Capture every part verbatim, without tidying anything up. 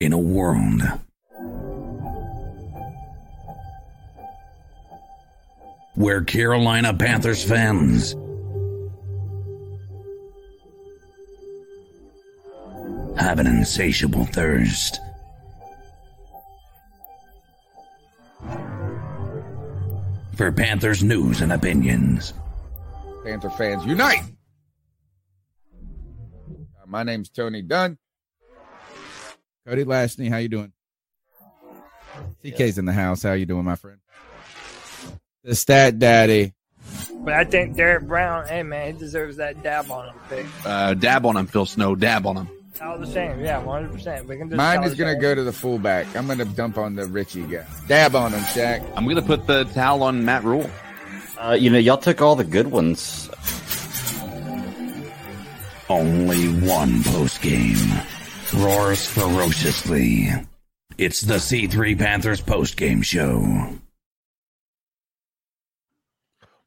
In a world where Carolina Panthers fans have an insatiable thirst for Panthers news and opinions. Panther fans unite! My name's Tony Dunn. Cody Lashney, how you doing? T K's in the house. How you doing, my friend? The stat daddy. But I think Derek Brown, hey, man, he deserves that dab on him, Vic. Uh, dab on him, Phil Snow. Dab on him. All the same. Yeah, one hundred percent. We can just Mine is going to go to the fullback. I'm going to dump on the Richie guy. Dab on him, Shaq. I'm going to put the towel on Matt Rhule. Uh, you know, y'all took all the good ones. Only one postgame roars ferociously. It's the C three Panthers post-game show.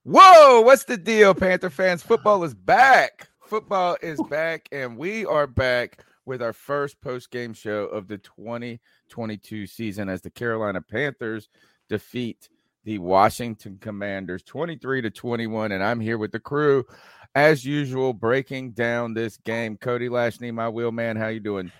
Whoa, what's the deal, Panther fans? Football is back. Football is back, and we are back with our first post-game show of the twenty twenty-two season as the Carolina Panthers defeat the Washington Commanders twenty-three to twenty-one, and I'm here with the crew. As usual, breaking down this game. Cody Lashney, my wheel man, how you doing?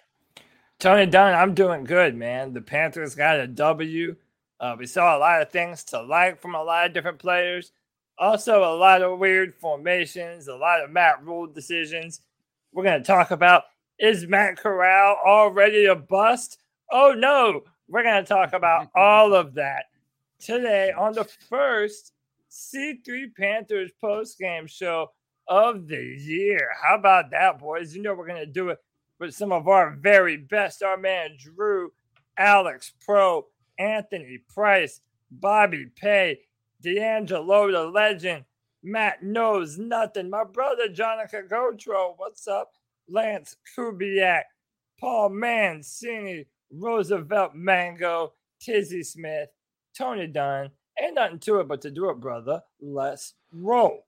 Tony Dunn, I'm doing good, man. The Panthers got a W. Uh, we saw a lot of things to like from a lot of different players. Also, a lot of weird formations, a lot of Matt Rhule decisions. We're going to talk about, is Matt Corral already a bust? Oh, no. We're going to talk about all of that today on the first C three Panthers postgame show of the year. How about that, boys? You know we're going to do it with some of our very best. Our man Drew, Alex Pro, Anthony Price, Bobby Pay, D'Angelo the Legend, Matt Knows Nothing, my brother Jonica Gotro, what's up? Lance Kubiak, Paul Mancini, Roosevelt Mango, Tizzy Smith, Tony Dunn. Ain't nothing to it but to do it, brother. Let's roll.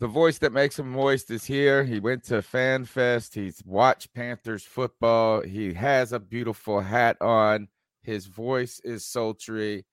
The voice that makes him moist is here. He went to Fan Fest. He's watched Panthers football. He has a beautiful hat on. His voice is sultry.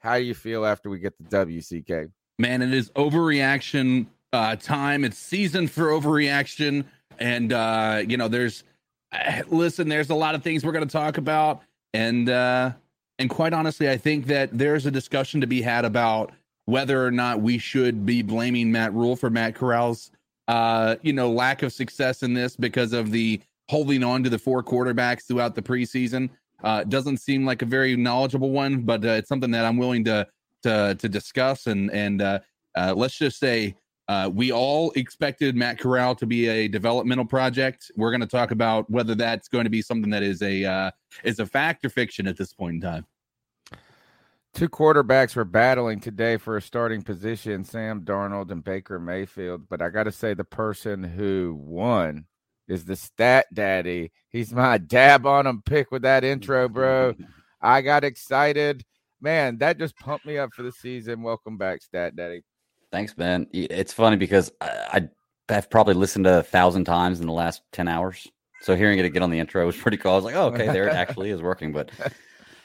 How do you feel after we get the W C K? Man, it is overreaction uh, time. It's season for overreaction. And, uh, you know, there's, uh, listen, there's a lot of things we're going to talk about. And, uh, and quite honestly, I think that there's a discussion to be had about whether or not we should be blaming Matt Rhule for Matt Corral's, uh, you know, lack of success in this because of the holding on to the four quarterbacks throughout the preseason. Uh, doesn't seem like a very knowledgeable one, but uh, it's something that I'm willing to to, to discuss. And and uh, uh, let's just say uh, we all expected Matt Corral to be a developmental project. We're going to talk about whether that's going to be something that is a uh, is a fact or fiction at this point in time. Two quarterbacks were battling today for a starting position, Sam Darnold and Baker Mayfield. But I got to say the person who won is the stat daddy. He's my dab on him pick with that intro, bro. I got excited. Man, that just pumped me up for the season. Welcome back, stat daddy. Thanks, Ben. It's funny because I, I have probably listened to a thousand times in the last ten hours. So hearing it again on the intro was pretty cool. I was like, oh, okay, there it actually is working. But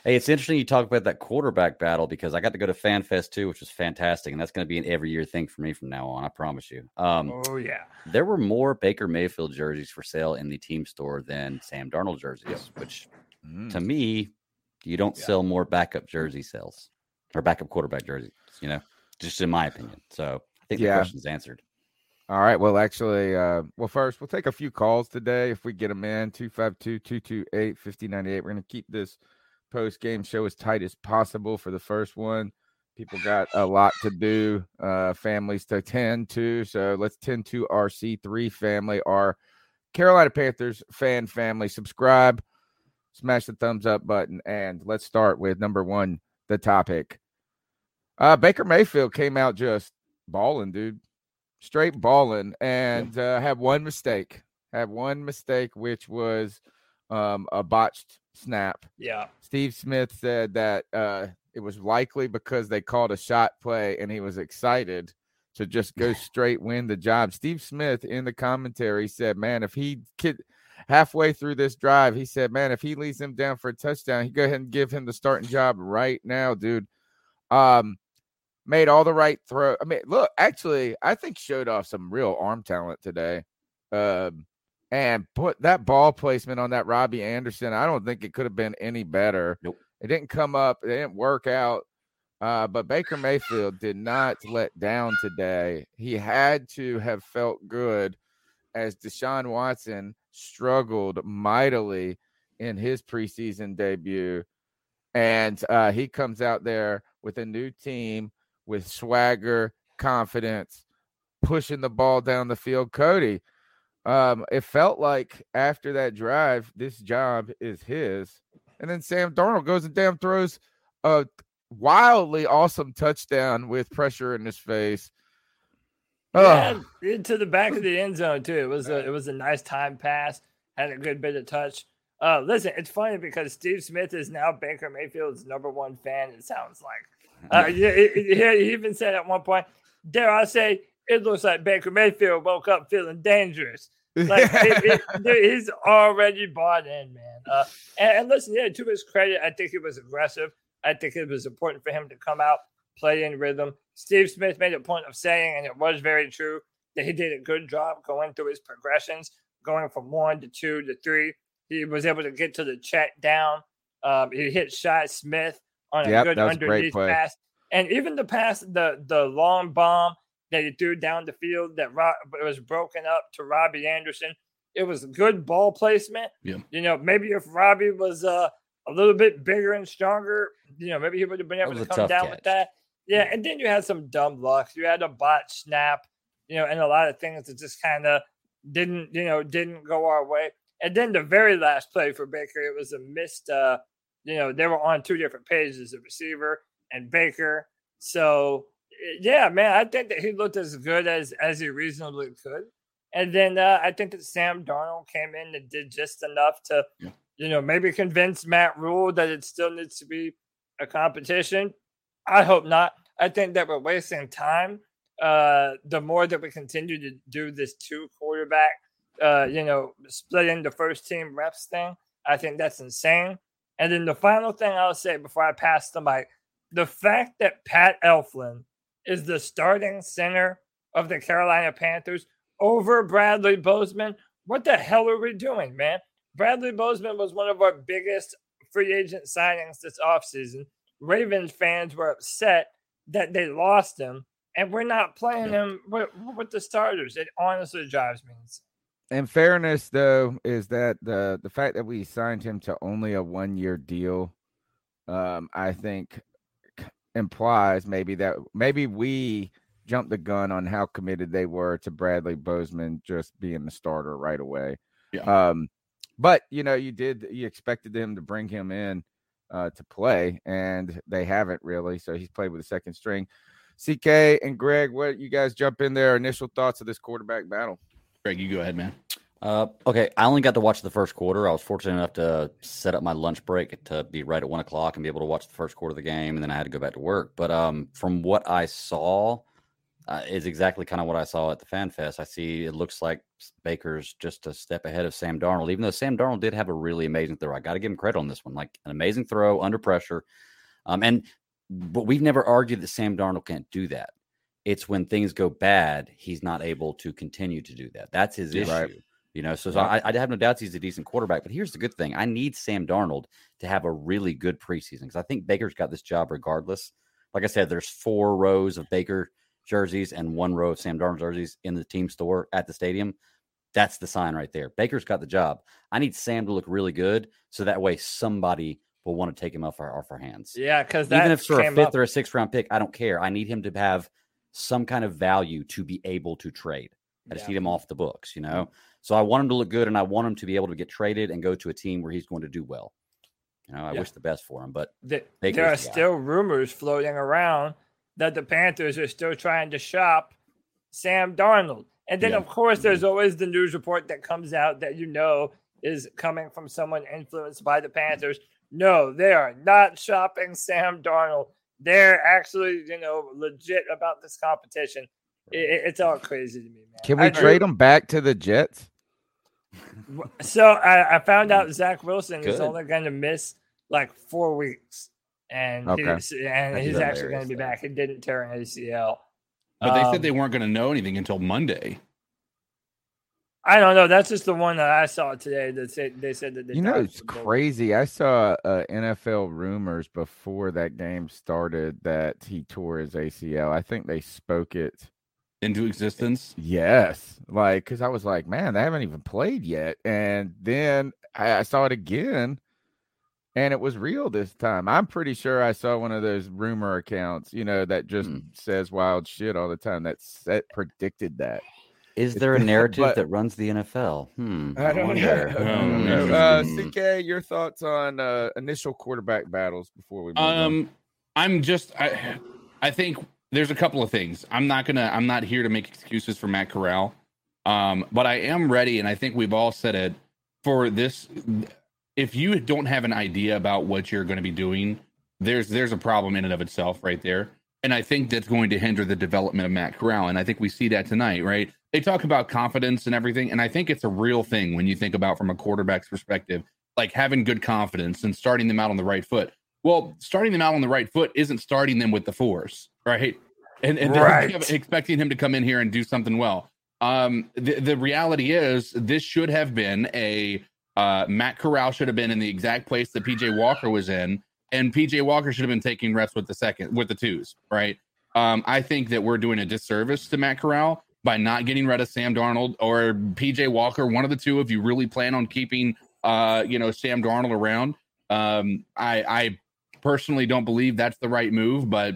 hey, it's interesting you talk about that quarterback battle because I got to go to Fan Fest too, which was fantastic. And that's going to be an every year thing for me from now on. I promise you. Um, oh, yeah. There were more Baker Mayfield jerseys for sale in the team store than Sam Darnold jerseys, yep. which mm. to me, you don't yeah. sell more backup jersey sales or backup quarterback jerseys, you know, just in my opinion. So I think yeah. the question's answered. All right. Well, actually, uh, well, first, we'll take a few calls today if we get them in. two five two, two two eight, five oh nine eight. We're going to keep this post-game show as tight as possible for the first one. People got a lot to do, uh, families to tend to. So let's tend to our C three family, our Carolina Panthers fan family. Subscribe, smash the thumbs up button, and let's start with number one, the topic. Uh, Baker Mayfield came out just balling, dude. Straight balling, and uh, have one mistake. Have one mistake, which was um, a botched snap. Yeah. Steve Smith said that uh, it was likely because they called a shot play, and he was excited to just go straight win the job. Steve Smith in the commentary said, "Man, if he kid halfway through this drive, he said, man, if he leads them down for a touchdown, he go ahead and give him the starting job right now, dude." Um. Made all the right throw. I mean, look, actually, I think showed off some real arm talent today. Um, and put that ball placement on that Robbie Anderson. I don't think it could have been any better. Nope. It didn't come up. It didn't work out. Uh, but Baker Mayfield did not let down today. He had to have felt good as Deshaun Watson struggled mightily in his preseason debut. And uh, he comes out there with a new team, with swagger, confidence, pushing the ball down the field. Cody, um, it felt like after that drive, this job is his. And then Sam Darnold goes and damn throws a wildly awesome touchdown with pressure in his face. Oh. Yeah, into the back of the end zone, too. It was a, it was a nice time pass, had a good bit of touch. Uh, listen, it's funny because Steve Smith is now Baker Mayfield's number one fan, it sounds like. Uh, he, he even said at one point, dare I say, it looks like Baker Mayfield woke up feeling dangerous. Like it, it, he's already bought in, man. Uh, and, and listen, yeah, to his credit, I think he was aggressive. I think it was important for him to come out, play in rhythm. Steve Smith made a point of saying, and it was very true, that he did a good job going through his progressions, going from one to two to three. He was able to get to the check down. Um, he hit Shi Smith on a yep, good underneath pass. And even the pass, the the long bomb that he threw down the field that Rob, was broken up to Robbie Anderson, it was good ball placement. Yeah. You know, maybe if Robbie was uh, a little bit bigger and stronger, you know, maybe he would have been able to come down catch. with that. Yeah, yeah, and then you had some dumb luck. You had a bot snap, you know, and a lot of things that just kind of didn't, you know, didn't go our way. And then the very last play for Baker, it was a missed, uh, you know, they were on two different pages, the receiver and Baker. So, yeah, man, I think that he looked as good as, as he reasonably could. And then uh, I think that Sam Darnold came in and did just enough to, yeah. you know, maybe convince Matt Rhule that it still needs to be a competition. I hope not. I think that we're wasting time. Uh, the more that we continue to do this two quarterback, Uh, you know, splitting the first team reps thing. I think that's insane. And then the final thing I'll say before I pass the mic, the fact that Pat Elflein is the starting center of the Carolina Panthers over Bradley Bozeman, what the hell are we doing, man? Bradley Bozeman was one of our biggest free agent signings this offseason. Ravens fans were upset that they lost him, and we're not playing him with, with the starters. It honestly drives me insane. In fairness, though, is that the the fact that we signed him to only a one-year deal, um, I think implies maybe that maybe we jumped the gun on how committed they were to Bradley Bozeman just being the starter right away. Yeah. Um, but, you know, you did you expected them to bring him in uh, to play, and they haven't really. So he's played with the second string. C K and Greg, what you guys jump in there? Initial thoughts of this quarterback battle. Greg, you go ahead, man. Uh, okay, I only got to watch the first quarter. I was fortunate enough to set up my lunch break to be right at one o'clock and be able to watch the first quarter of the game, and then I had to go back to work. But um, from what I saw, uh, is exactly kind of what I saw at the Fan Fest. I see it looks like Baker's just a step ahead of Sam Darnold, even though Sam Darnold did have a really amazing throw. I got to give him credit on this one, like an amazing throw under pressure. Um, and but we've never argued that Sam Darnold can't do that. It's when things go bad, he's not able to continue to do that. That's his issue. Right. You know, so, so I, I have no doubts he's a decent quarterback. But here's the good thing. I need Sam Darnold to have a really good preseason because I think Baker's got this job regardless. Like I said, there's four rows of Baker jerseys and one row of Sam Darnold jerseys in the team store at the stadium. That's the sign right there. Baker's got the job. I need Sam to look really good so that way somebody will want to take him off our, off our hands. Yeah, because even if for a fifth up. or a sixth round pick, I don't care. I need him to have some kind of value to be able to trade. I just yeah. need him off the books, you know? So I want him to look good, and I want him to be able to get traded and go to a team where he's going to do well. You know, I yeah. wish the best for him, but the, there are the still rumors floating around that the Panthers are still trying to shop Sam Darnold. And then, yeah. of course, there's always the news report that comes out that you know is coming from someone influenced by the Panthers. No, they are not shopping Sam Darnold. They're actually, you know, legit about this competition. It's all crazy to me, man. Can we I trade him back to the Jets? So I, I found out Zach Wilson Good. is only going to miss like four weeks, and okay. he's, and he's actually going to be though. back. He didn't tear an A C L. But um, they said they weren't going to know anything until Monday. I don't know. That's just the one that I saw today. That say, they said that they you know it's crazy. I saw uh, N F L rumors before that game started that he tore his A C L. I think they spoke it into existence. Yes. Like, because I was like, man, they haven't even played yet. And then I, I saw it again, and it was real this time. I'm pretty sure I saw one of those rumor accounts, you know, that just mm. says wild shit all the time. That set predicted that. Is there a narrative but, that runs the N F L? Hmm. I don't wonder. Know. I don't know. Uh, C K, your thoughts on uh, initial quarterback battles before we move um, on? I'm just, I, I think. There's a couple of things. I'm not gonna. I'm not here to make excuses for Matt Corral, um, but I am ready, and I think we've all said it for this. If you don't have an idea about what you're going to be doing, there's there's a problem in and of itself right there, and I think that's going to hinder the development of Matt Corral, and I think we see that tonight, right? They talk about confidence and everything, and I think it's a real thing when you think about from a quarterback's perspective, like having good confidence and starting them out on the right foot. Well, starting them out on the right foot isn't starting them with the force, right? And, and right. expecting him to come in here and do something well. Um, the, the reality is this should have been a uh, Matt Corral should have been in the exact place that P J Walker was in, and P J Walker should have been taking reps with the second with the twos, right? Um, I think that we're doing a disservice to Matt Corral by not getting rid of Sam Darnold or P J Walker, one of the two, if you really plan on keeping uh, you know, Sam Darnold around. Um, I I personally don't believe that's the right move, but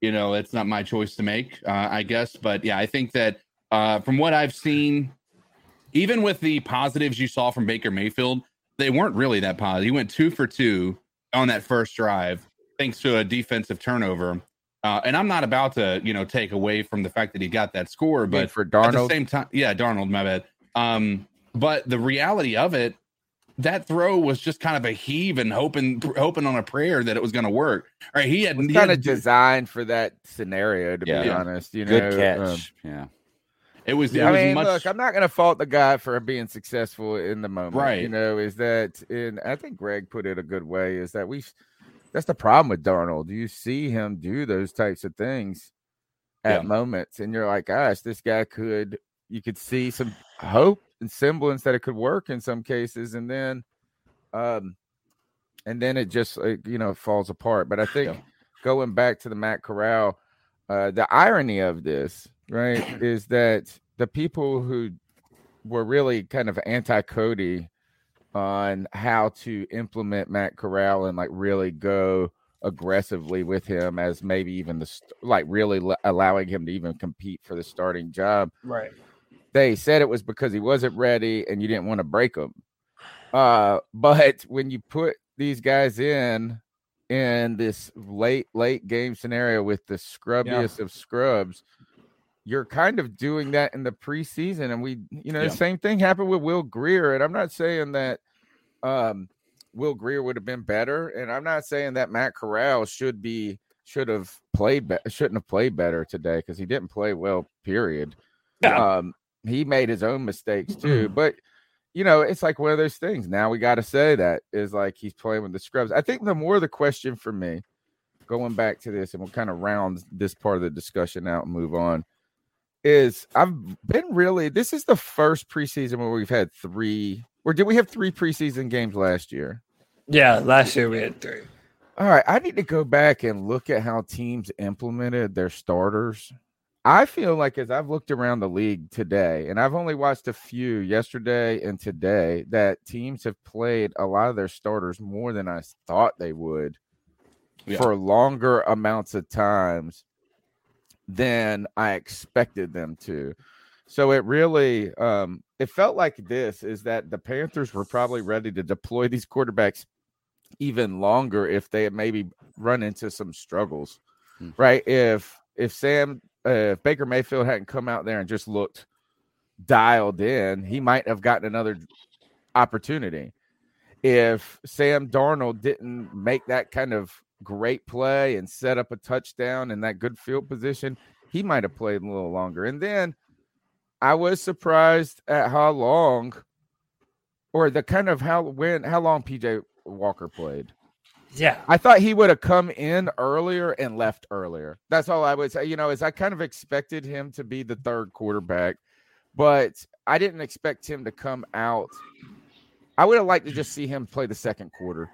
you know, it's not my choice to make, uh, I guess. But yeah, I think that uh, from what I've seen, even with the positives you saw from Baker Mayfield, they weren't really that positive. He went two for two on that first drive, thanks to a defensive turnover. Uh, and I'm not about to, you know, take away from the fact that he got that score, but Good for Darnold. At the same time, yeah, Darnold, my bad. Um, but the reality of it, that throw was just kind of a heave and hoping, hoping on a prayer that it was going to work. All right, he had kind he had, of designed for that scenario, to yeah. be honest. You Good know, catch. Um, yeah, it was. It I was mean, much... look, I'm not going to fault the guy for being successful in the moment, right? You know, is that? And I think Greg put it a good way. Is that we? That's the problem with Darnold. You see him do those types of things at yeah. moments, and you're like, gosh, this guy could. You could see some hope and semblance that it could work in some cases, and then um and then it just uh, you know falls apart. But I think yeah. going back to the Matt Corral, uh the irony of this, right, is that the people who were really kind of anti-Cody on how to implement Matt Corral and like really go aggressively with him as maybe even the like really l- allowing him to even compete for the starting job, right? They said it was because he wasn't ready and you didn't want to break him. Uh, but when you put these guys in in this late, late game scenario with the scrubbiest yeah. of scrubs, you're kind of doing that in the preseason. And we, you know, yeah. the same thing happened with Will Grier. And I'm not saying that um, Will Grier would have been better. And I'm not saying that Matt Corral should be, should have played, be- shouldn't have played better today because he didn't play well, period. Yeah. Um, he made his own mistakes too, but you know, it's like one of those things. Now we got to say that is like he's playing with the scrubs. I think the more the question for me, going back to this, and we'll kind of round this part of the discussion out and move on, is I've been really, this is the first preseason where we've had three, or did we have three preseason games last year? Yeah, last year we had three. All right, I need to go back and look at how teams implemented their starters. I feel like as I've looked around the league today, and I've only watched a few yesterday and today, that teams have played a lot of their starters more than I thought they would yeah. for longer amounts of times than I expected them to. So it really, um, it felt like this is that the Panthers were probably ready to deploy these quarterbacks even longer if they had maybe run into some struggles, mm-hmm. right? If, if Sam, Uh, if Baker Mayfield hadn't come out there and just looked dialed in, he might have gotten another opportunity. If Sam Darnold didn't make that kind of great play and set up a touchdown in that good field position, he might have played a little longer. And then I was surprised at how long, or the kind of how when how long P J Walker played. Yeah, I thought he would have come in earlier and left earlier. That's all I would say. You know, is I kind of expected him to be the third quarterback, but I didn't expect him to come out. I would have liked to just see him play the second quarter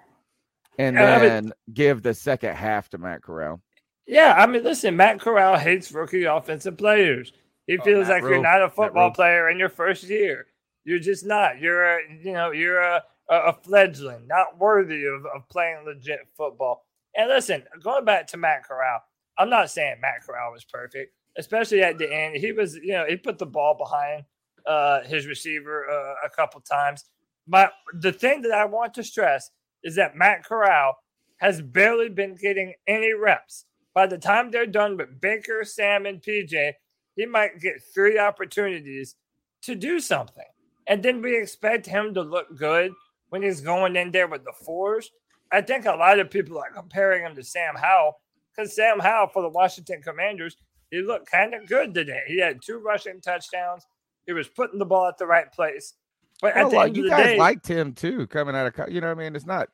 and yeah, then I mean, give the second half to Matt Corral. Yeah, I mean, listen, Matt Corral hates rookie offensive players. He oh, feels Matt like Rhule, you're not a football player in your first year. You're just not. You're, a, you know, you're a. A fledgling, not worthy of, of playing legit football. And listen, going back to Matt Corral, I'm not saying Matt Corral was perfect, especially at the end. He was, you know, he put the ball behind uh, his receiver uh, a couple times. But the thing that I want to stress is that Matt Corral has barely been getting any reps. By the time they're done with Baker, Sam, and P J, he might get three opportunities to do something. And then we expect him to look good when he's going in there with the fours. I think a lot of people are comparing him to Sam Howell because Sam Howell for the Washington Commanders, he looked kind of good today. He had two rushing touchdowns. He was putting the ball at the right place. But well, at the end you of the guys day, liked him too coming out of, you know what I mean? It's not.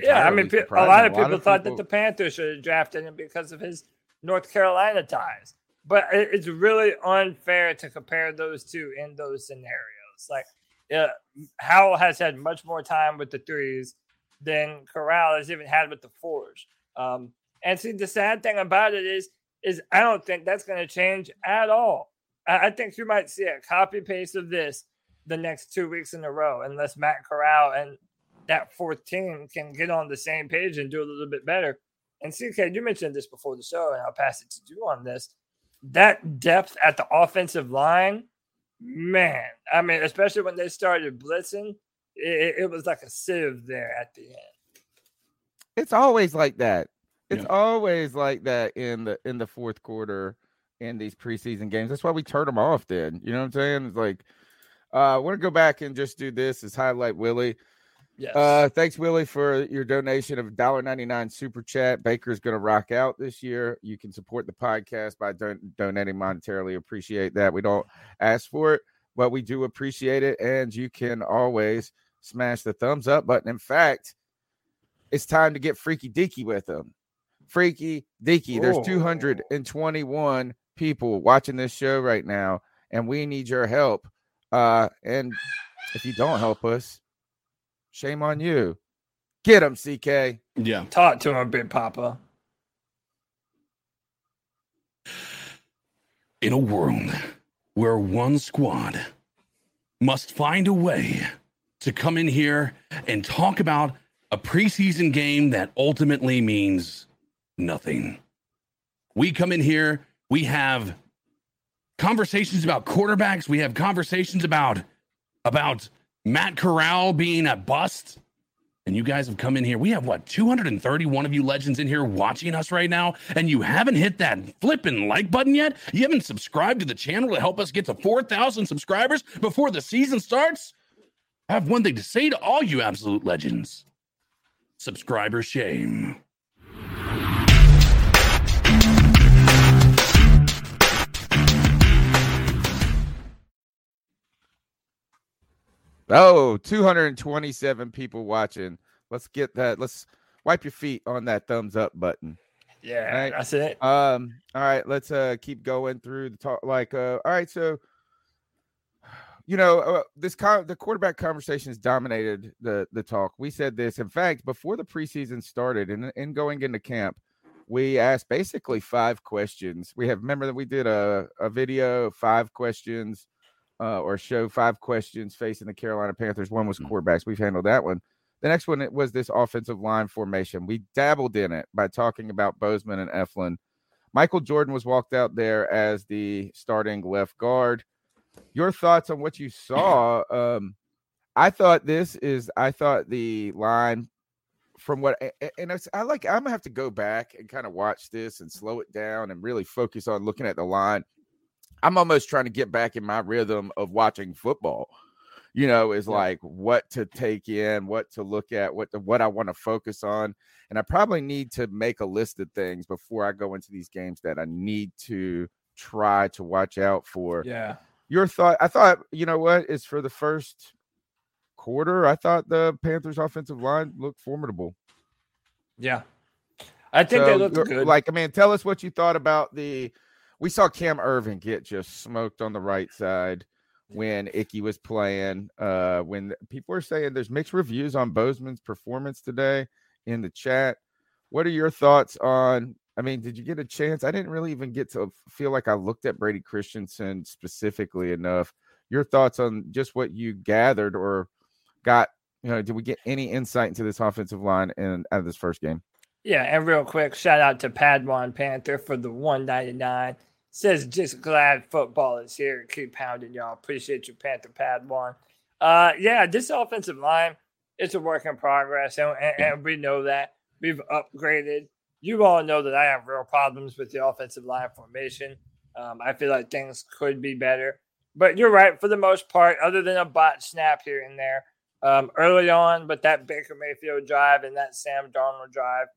Yeah, I mean, a lot of people lot of thought people... that the Panthers should have drafted him because of his North Carolina ties. But it's really unfair to compare those two in those scenarios. Like, yeah, Howell has had much more time with the threes than Corral has even had with the fours. Um, and see, the sad thing about it is, is I don't think that's going to change at all. I, I think you might see a copy paste of this the next two weeks in a row, unless Matt Corral and that fourth team can get on the same page and do a little bit better. And C K, you mentioned this before the show, and I'll pass it to you on this. That depth at the offensive line, man, I mean, especially when they started blitzing, it, it was like a sieve there at the end. It's always like that. It's yeah. always like that in the in the fourth quarter in these preseason games. That's why we turn them off then. You know what I'm saying? It's like, uh, I want to go back and just do this is highlight Willie. Yes. Uh, thanks, Willie, for your donation of one dollar and ninety-nine cents Super Chat. Baker's going to rock out this year. You can support the podcast by don- donating monetarily. Appreciate that. We don't ask for it, but we do appreciate it. And you can always smash the thumbs up button. In fact, it's time to get Freaky Deaky with them. Freaky Deaky. Ooh. There's two hundred twenty-one people watching this show right now, and we need your help. Uh, and if you don't help us, shame on you. Get him, C K. Yeah. Talk to him, Big Papa. In a world where one squad must find a way to come in here and talk about a preseason game that ultimately means nothing. We come in here, we have conversations about quarterbacks, we have conversations about about Matt Corral being a bust. and you guys have come in here. We have, what, two hundred thirty-one of you legends in here watching us right now, and you haven't hit that flipping like button yet? You haven't subscribed to the channel to help us get to four thousand subscribers before the season starts? I have one thing to say to all you absolute legends. Subscriber shame. Oh, two hundred twenty-seven people watching. Let's get that. Let's wipe your feet on that thumbs up button. Yeah, all right. That's it. Um, all right, let's uh keep going through the talk. Like, uh, all right, so you know, uh, this con- the quarterback conversation has dominated the the talk. We said this, in fact, before the preseason started and and going into camp, we asked basically five questions. We have remember that we did a a video, five questions. Uh, or show five questions facing the Carolina Panthers. One was quarterbacks. We've handled that one. The next one was this offensive line formation. We dabbled in it by talking about Bozeman and Elflein. Michael Jordan was walked out there as the starting left guard. Your thoughts on what you saw? Um, I thought this is, I thought the line from what, and it's, I like, I'm gonna have to go back and kind of watch this and slow it down and really focus on looking at the line. I'm almost trying to get back in my rhythm of watching football, you know, is like what to take in, what to look at, what to, what I want to focus on. And I probably need to make a list of things before I go into these games that I need to try to watch out for. Yeah. Your thought, I thought, you know what, it's for the first quarter. I thought the Panthers offensive line looked formidable. Yeah. I think so, they looked good. Like, I mean, tell us what you thought about the, we saw Cam Erving get just smoked on the right side when Icky was playing. Uh, when people are saying there's mixed reviews on Bozeman's performance today in the chat. What are your thoughts on, I mean, did you get a chance? I didn't really even get to feel like I looked at Brady Christensen specifically enough. Your thoughts on just what you gathered or got, you know, did we get any insight into this offensive line and out of this first game? Yeah, and real quick, shout out to Padawan Panther for the one ninety-nine. Says, just glad football is here. Keep pounding, y'all. Appreciate you, Panther Padawan. Uh, yeah, this offensive line, it's a work in progress, and, and, and we know that. We've upgraded. You all know that I have real problems with the offensive line formation. Um, I feel like things could be better. But you're right, for the most part, other than a bot snap here and there, um, early on with that Baker Mayfield drive and that Sam Darnold drive,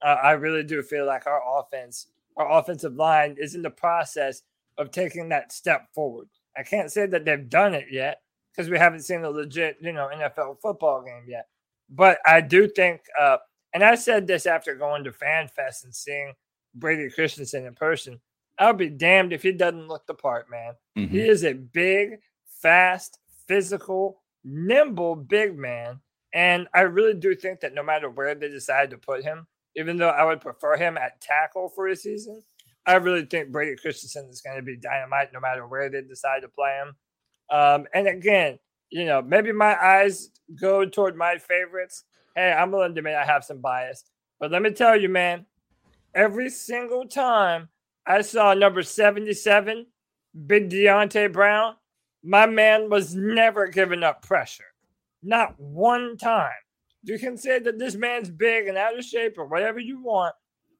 Uh, I really do feel like our offense, our offensive line is in the process of taking that step forward. I can't say that they've done it yet because we haven't seen a legit, you know, N F L football game yet. But I do think, uh, and I said this after going to Fan Fest and seeing Brady Christensen in person, I'll be damned if he doesn't look the part, man. Mm-hmm. He is a big, fast, physical, nimble big man. And I really do think that no matter where they decide to put him, even though I would prefer him at tackle for his season, I really think Brady Christensen is going to be dynamite no matter where they decide to play him. Um, and again, you know, maybe my eyes go toward my favorites. Hey, I'm willing to admit I have some bias. But let me tell you, man, every single time I saw number seventy-seven, Big Deontay Brown, my man was never giving up pressure. Not one time. You can say that this man's big and out of shape or whatever you want,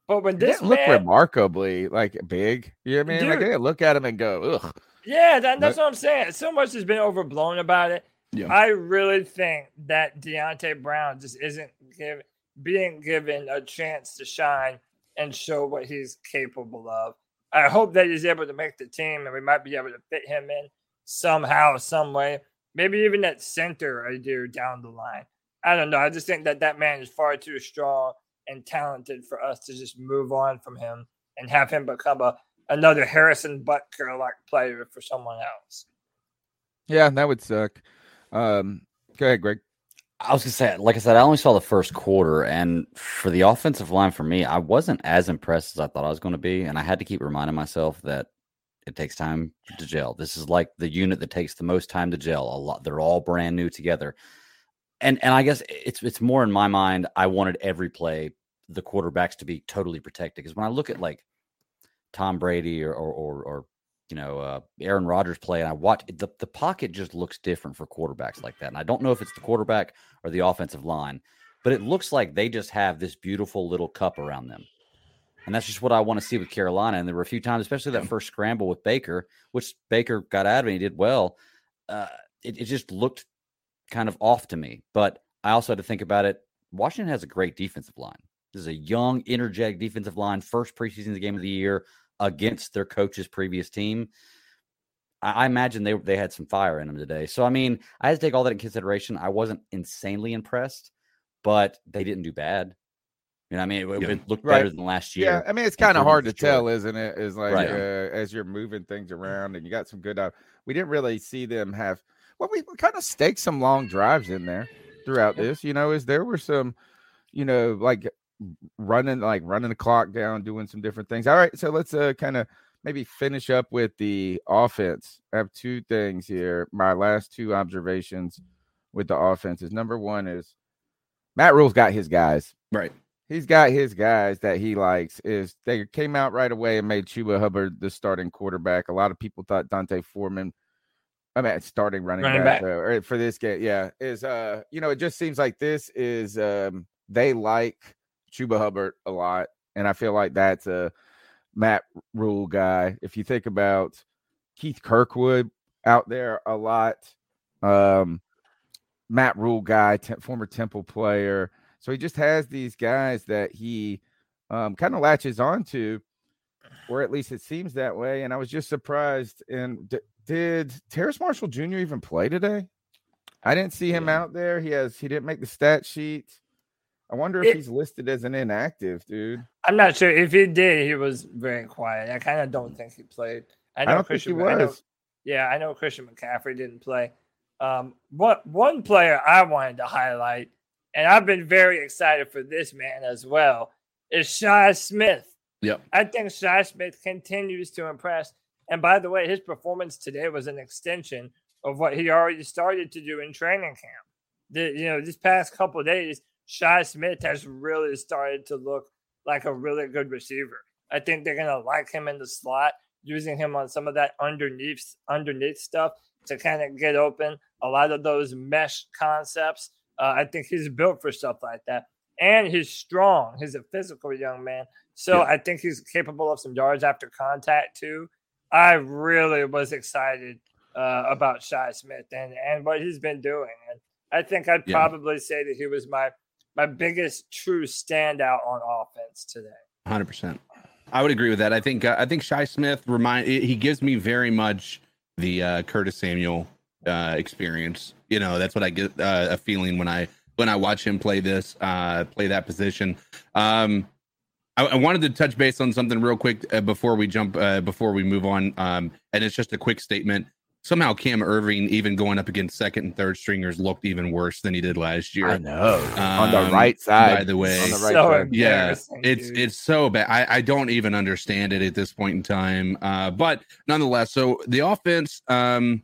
but when this man look remarkably like big, you know what I mean? Dude, like I didn't look at him and go, ugh. Yeah, that, that's but, what I'm saying. So much has been overblown about it. Yeah. I really think that Deontay Brown just isn't give, being given a chance to shine and show what he's capable of. I hope that he's able to make the team and we might be able to fit him in somehow, some way. Maybe even at center a year down the line. I don't know. I just think that that man is far too strong and talented for us to just move on from him and have him become a another Harrison Butker-like player for someone else. Yeah, that would suck. Um, go ahead, Greg. I was going to say, like I said, I only saw the first quarter, and for the offensive line for me, I wasn't as impressed as I thought I was going to be, and I had to keep reminding myself that it takes time to gel. This is like the unit that takes the most time to gel. A lot. They're all brand new together. And and I guess it's it's more in my mind, I wanted every play, the quarterbacks to be totally protected. Because when I look at like Tom Brady or, or, or, or you know, uh, Aaron Rodgers play, and I watch, the, the pocket just looks different for quarterbacks like that. And I don't know if it's the quarterback or the offensive line. but it looks like they just have this beautiful little cup around them. And that's just what I want to see with Carolina. And there were a few times, especially that first scramble with Baker, which Baker got out of and he did well. Uh, it, it just looked kind of off to me. But I also had to think about it. Washington has a great defensive line. This is a young, energetic defensive line, first preseason game of the year against their coach's previous team. I, I imagine they they had some fire in them today. So, I mean, I had to take all that in consideration. I wasn't insanely impressed, but they didn't do bad. You know, I mean, it, yeah. it looked right. better than last year. Yeah, I mean, it's kind of hard to Detroit. tell, isn't it? It's like right. uh, as you're moving things around and you got some good. Uh, we didn't really see them have. Well, we kind of staked some long drives in there throughout this. You know, is there were some, you know, like running, like running the clock down, doing some different things. All right, so let's uh, kind of maybe finish up with the offense. I have two things here. My last two observations with the offense is number one is Matt Rhule's got his guys right. He's got his guys that he likes. Is they came out right away and made Chuba Hubbard the starting quarterback. A lot of people thought D'Onta Foreman, I mean, starting running, running back, back. Uh, for this game. Yeah, is uh, you know, it just seems like this is um, they like Chuba Hubbard a lot, and I feel like that's a Matt Rhule guy. If you think about Keith Kirkwood out there a lot, um, Matt Rhule guy, te- former Temple player. So he just has these guys that he um, kind of latches onto, or at least it seems that way. And I was just surprised. And d- did Terrace Marshall Junior even play today? I didn't see him yeah. out there. He has he didn't make the stat sheet. I wonder if it, he's listed as an inactive, dude. I'm not sure. If he did, he was very quiet. I kind of don't think he played. I, know I don't Christian, think he was. I know, yeah, I know Christian McCaffrey didn't play. Um, but one player I wanted to highlight, and I've been very excited for this man as well, is Shi Smith. Yep. I think Shi Smith continues to impress. And by the way, his performance today was an extension of what he already started to do in training camp. The, you know, this past couple of days, Shi Smith has really started to look like a really good receiver. I think they're going to like him in the slot, using him on some of that underneath, underneath stuff to kind of get open a lot of those mesh concepts. Uh, I think he's built for stuff like that. And he's strong. He's a physical young man. So yeah. I think he's capable of some yards after contact, too. I really was excited uh, about Shi Smith and, and what he's been doing. And I think I'd yeah. probably say that he was my, my biggest true standout on offense today. one hundred percent. I would agree with that. I think uh, I think Shi Smith, remind he gives me very much the uh, Curtis Samuel uh, experience. You know, that's what I get uh, a feeling when I when I watch him play this, uh, play that position. Um, I, I wanted to touch base on something real quick uh, before we jump, uh, before we move on. Um, and it's just a quick statement. Somehow Cam Erving, even going up against second and third stringers, looked even worse than he did last year. I know. Um, on the right side, by the way. On the right so side. Yeah, it's dude. it's so bad. I, I don't even understand it at this point in time. Uh, but nonetheless, so the offense. Um,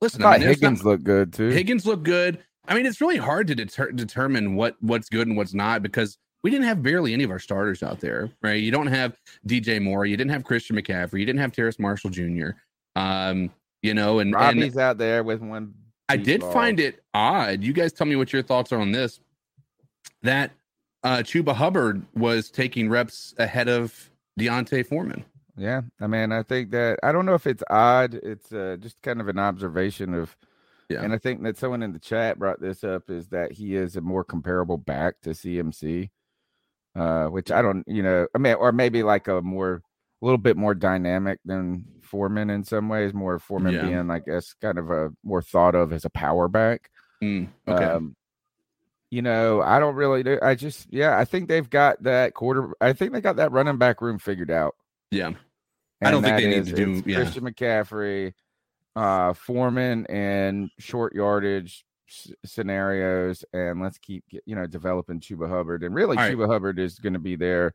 Listen, I mean, Higgins looked good too. Higgins looked good. I mean, it's really hard to deter- determine what what's good and what's not, because we didn't have barely any of our starters out there, right? You don't have D J Moore, you didn't have Christian McCaffrey, you didn't have Terrace Marshall Junior Um, you know, and Robbie's and out there with one. I did ball. find it odd. You guys tell me what your thoughts are on this. That uh, Chuba Hubbard was taking reps ahead of D'Onta Foreman. Yeah, I mean, I think that, I don't know if it's odd. It's uh, just kind of an observation of, yeah. and I think that someone in the chat brought this up, is that he is a more comparable back to C M C, uh, which I don't, you know, I mean, or maybe like a more, a little bit more dynamic than Foreman in some ways, more Foreman yeah. being, I guess, kind of a more thought of as a power back. Mm, okay. Um, you know, I don't really do. I just, yeah, I think they've got that quarter. I think they got that running back room figured out. Yeah. And I don't think they is, need to do yeah. Christian McCaffrey, uh, Foreman, and short yardage s- scenarios, and let's keep you know developing Chuba Hubbard. And really, right. Chuba Hubbard is going to be there.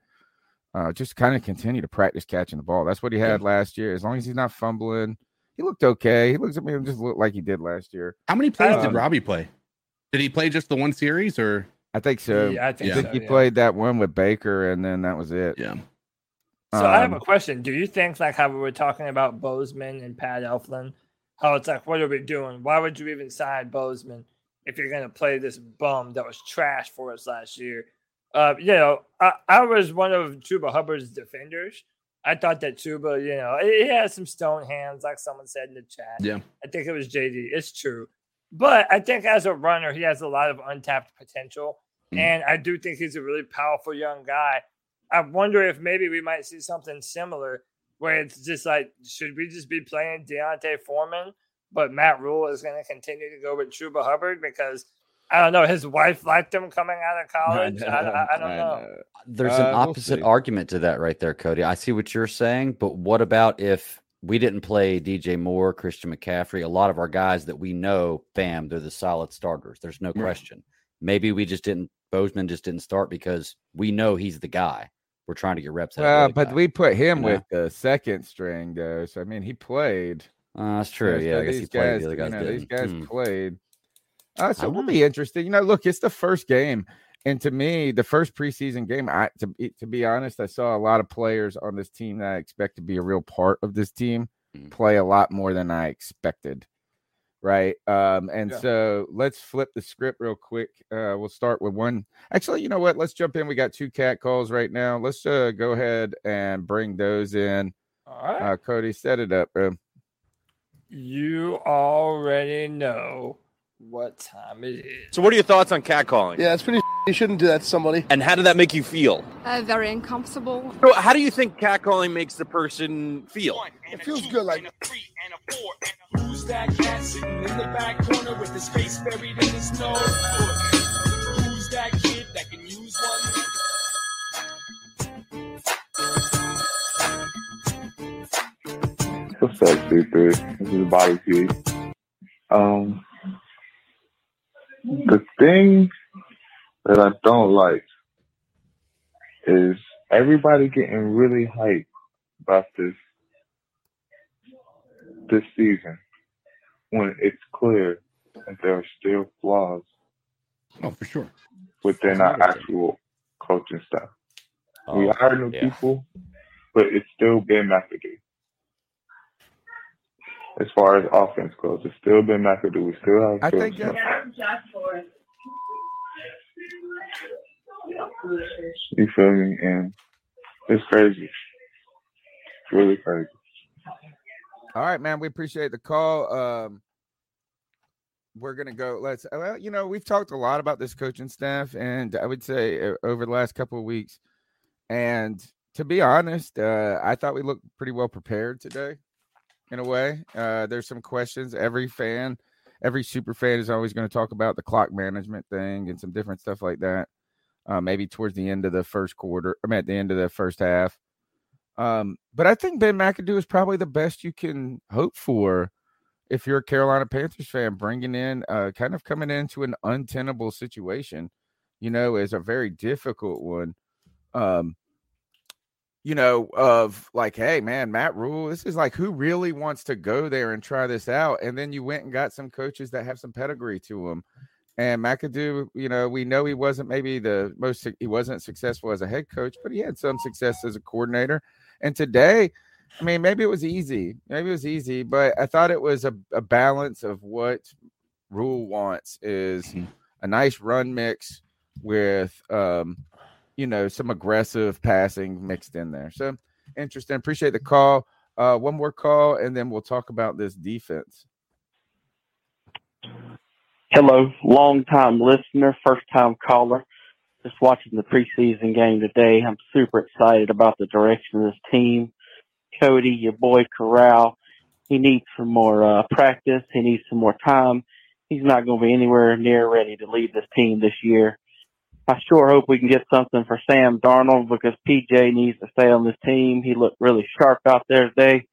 Uh, just kind of continue to practice catching the ball. That's what he had yeah. last year. As long as he's not fumbling, he looked okay. He looks at me and just looked like he did last year. How many plays um, did Robbie play? Did he play just the one series, or I think so? Yeah, I think, yeah. I think he yeah. played that one with Baker, and then that was it. Yeah. So I have a question. Do you think, like how we were talking about Bozeman and Pat Elflein, how it's like, what are we doing? Why would you even sign Bozeman? if you're going to play this bum that was trash for us last year. Uh, you know, I, I was one of Chuba Hubbard's defenders. I thought that Chuba, you know, he has some stone hands, like someone said in the chat. Yeah. I think it was J D. It's true. But I think as a runner, he has a lot of untapped potential. Mm. And I do think he's a really powerful young guy. I wonder if maybe we might see something similar where it's just like, should we just be playing D'Onta Foreman, but Matt Rhule is going to continue to go with Chuba Hubbard because, I don't know, his wife liked him coming out of college? I, know, I, I don't I know. know. There's uh, an opposite we'll argument to that right there, Cody. I see what you're saying, but what about if we didn't play D J Moore, Christian McCaffrey, a lot of our guys that we know, bam, they're the solid starters. There's no question. Mm. Maybe we just didn't – Bozeman just didn't start because we know he's the guy. We're trying to get reps out well, of But guy. We put him yeah. with the second string, though. So, I mean, he played. Uh, that's true. Yeah, yeah I guess he played. Guys, the other guys you know, didn't. These guys mm. played. Uh, so it will be interesting. You know, look, it's the first game. And to me, the first preseason game, I to, to be honest, I saw a lot of players on this team that I expect to be a real part of this team play a lot more than I expected, right? Um, and yeah. so let's flip the script real quick. Uh, we'll start with one. Actually, you know what? Let's jump in. We got two cat calls right now. Let's uh, go ahead and bring those in. All right. Uh, Cody, set it up, bro. You already know what time it is. So what are your thoughts on catcalling? Yeah, it's pretty sh- you shouldn't do that to somebody. And how did that make you feel? Uh, very uncomfortable. So how do you think catcalling makes the person feel? It feels good, like... Who's that cat sitting in the back corner with his face buried in his nose? Who's that kid that can use one? What's up, C three? This is Body P. Um... The thing that I don't like is everybody getting really hyped about this this season when it's clear that there are still flaws. Oh, for sure. Within our actual coaching staff. Oh, we hire new yeah. people, but it's still Ben McAdoo. As far as offense goes, it's still been McAdoo. We still have. I think that's you feel me, and it's crazy. It's really crazy. All right, man. We appreciate the call. Um, we're gonna go. Let's. Well, you know, we've talked a lot about this coaching staff, and I would say uh, over the last couple of weeks. And to be honest, uh, I thought we looked pretty well prepared today. In a way, uh, there's some questions. Every fan, every super fan is always going to talk about the clock management thing and some different stuff like that. Uh, maybe towards the end of the first quarter, I mean, at the end of the first half. Um, but I think Ben McAdoo is probably the best you can hope for if you're a Carolina Panthers fan, bringing in, uh, kind of coming into an untenable situation, you know, is a very difficult one. Um, you know, of like, hey, man, Matt Rhule, this is like who really wants to go there and try this out? And then you went and got some coaches that have some pedigree to them. And McAdoo, you know, we know he wasn't maybe the most – he wasn't successful as a head coach, but he had some success as a coordinator. And today, I mean, maybe it was easy. Maybe it was easy, but I thought it was a, a balance of what Rhule wants is a nice run mix with – um you know, some aggressive passing mixed in there. So interesting. Appreciate the call. Uh, one more call, and then we'll talk about this defense. Hello, long-time listener, first-time caller. Just watching the preseason game today. I'm super excited about the direction of this team. Cody, your boy Corral, he needs some more uh, practice. He needs some more time. He's not going to be anywhere near ready to lead this team this year. I sure hope we can get something for Sam Darnold because P J needs to stay on this team. He looked really sharp out there today.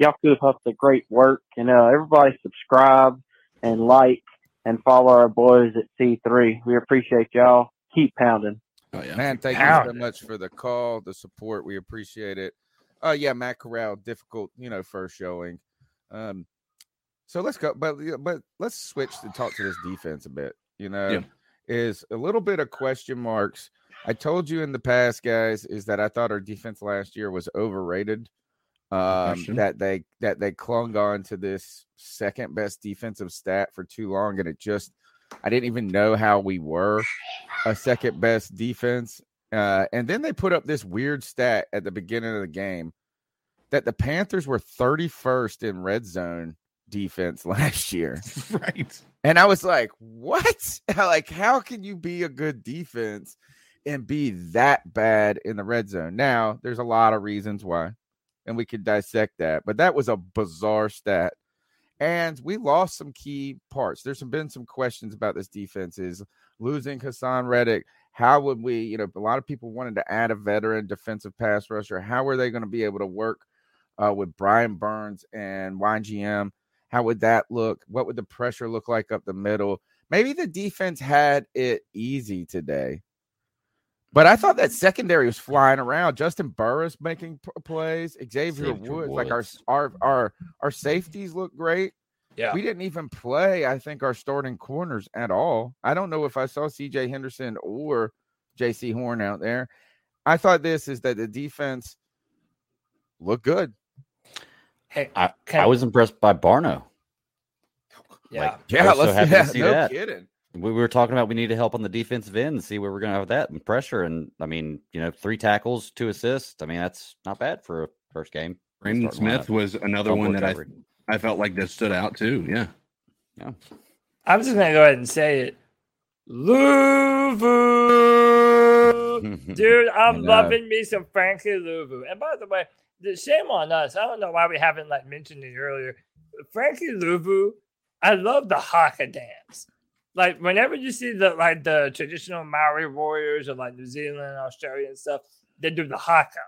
Y'all keep up the great work. And uh, everybody subscribe and like and follow our boys at C three. We appreciate y'all. Keep pounding. Oh, yeah. Man, thank Pound. you so much for the call, the support. We appreciate it. Oh, uh, yeah, Matt Corral, difficult, you know, first showing. Um, so let's go. But, but let's switch to talk to this defense a bit, you know. Yeah. Is a little bit of question marks. I told you in the past, guys, is that I thought our defense last year was overrated. Um, that they that they clung on to this second best defensive stat for too long, and it just I didn't even know how we were a second best defense. Uh, and then they put up this weird stat at the beginning of the game that the Panthers were thirty-first in red zone defense last year. Right. And I was like, what? Like, how can you be a good defense and be that bad in the red zone? Now, there's a lot of reasons why, and we could dissect that. But that was a bizarre stat. And we lost some key parts. There's been some questions about this defense is losing Hassan Reddick. How would we, you know, a lot of people wanted to add a veteran defensive pass rusher. How are they going to be able to work uh, with Brian Burns and Y G M? How would that look? What would the pressure look like up the middle? Maybe the defense had it easy today. But I thought that secondary was flying around. Justin Burris making p- plays. Xavier Woods. Woods, like our our our our safeties look great. Yeah, we didn't even play, I think, our starting corners at all. I don't know if I saw C J Henderson or J C Horn out there. I thought this is that the defense looked good. Hey, I, I was impressed by Barno. Yeah, like, yeah, let's so happy yeah, to see no that. Kidding. We were talking about we need to help on the defensive end and see where we're going to have that and pressure. And, I mean, you know, three tackles, two assists. I mean, that's not bad for a first game. Brandon Smith was another one that I, I felt like that stood out too. Yeah. Yeah. I'm just going to go ahead and say it. Luvu. Dude, I'm loving me some Frankie Luvu. And, by the way, shame on us. I don't know why we haven't, like, mentioned it earlier. Frankie Luvu, I love the haka dance. Like, whenever you see the like the traditional Maori warriors or like New Zealand, Australia and stuff, they do the haka.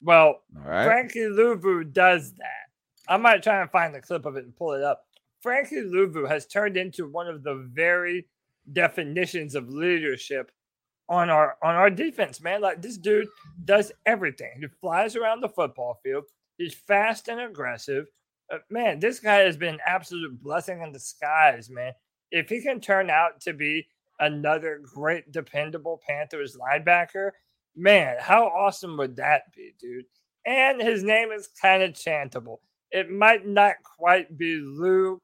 Well, right. Frankie Luvu does that. I might try and find the clip of it and pull it up. Frankie Luvu has turned into one of the very definitions of leadership on our on our defense, man. Like, this dude does everything. He flies around the football field. He's fast and aggressive. Uh, man, this guy has been an absolute blessing in disguise, man. If he can turn out to be another great, dependable Panthers linebacker, man, how awesome would that be, dude? And his name is kind of chantable. It might not quite be Luke,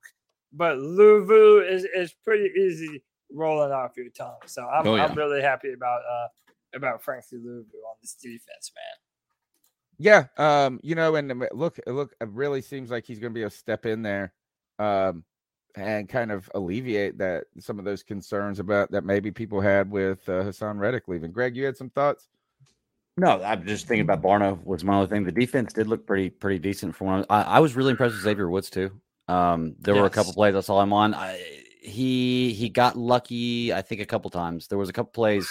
but Luvu is, is pretty easy rolling off your tongue. So I'm, oh, yeah. I'm really happy about uh, about Frankie Luvu on this defense, man. Yeah, um, you know, and look, look, it really seems like he's going to be a step in there. Um And kind of alleviate that some of those concerns about that maybe people had with uh, Hassan Reddick leaving. Greg, you had some thoughts? No, I'm just thinking about Barno was my only thing. The defense did look pretty pretty decent for one. I, I was really impressed with Xavier Woods too. Um, there yes. were a couple plays I saw him on. I, he he got lucky, I think, a couple times. There was a couple plays,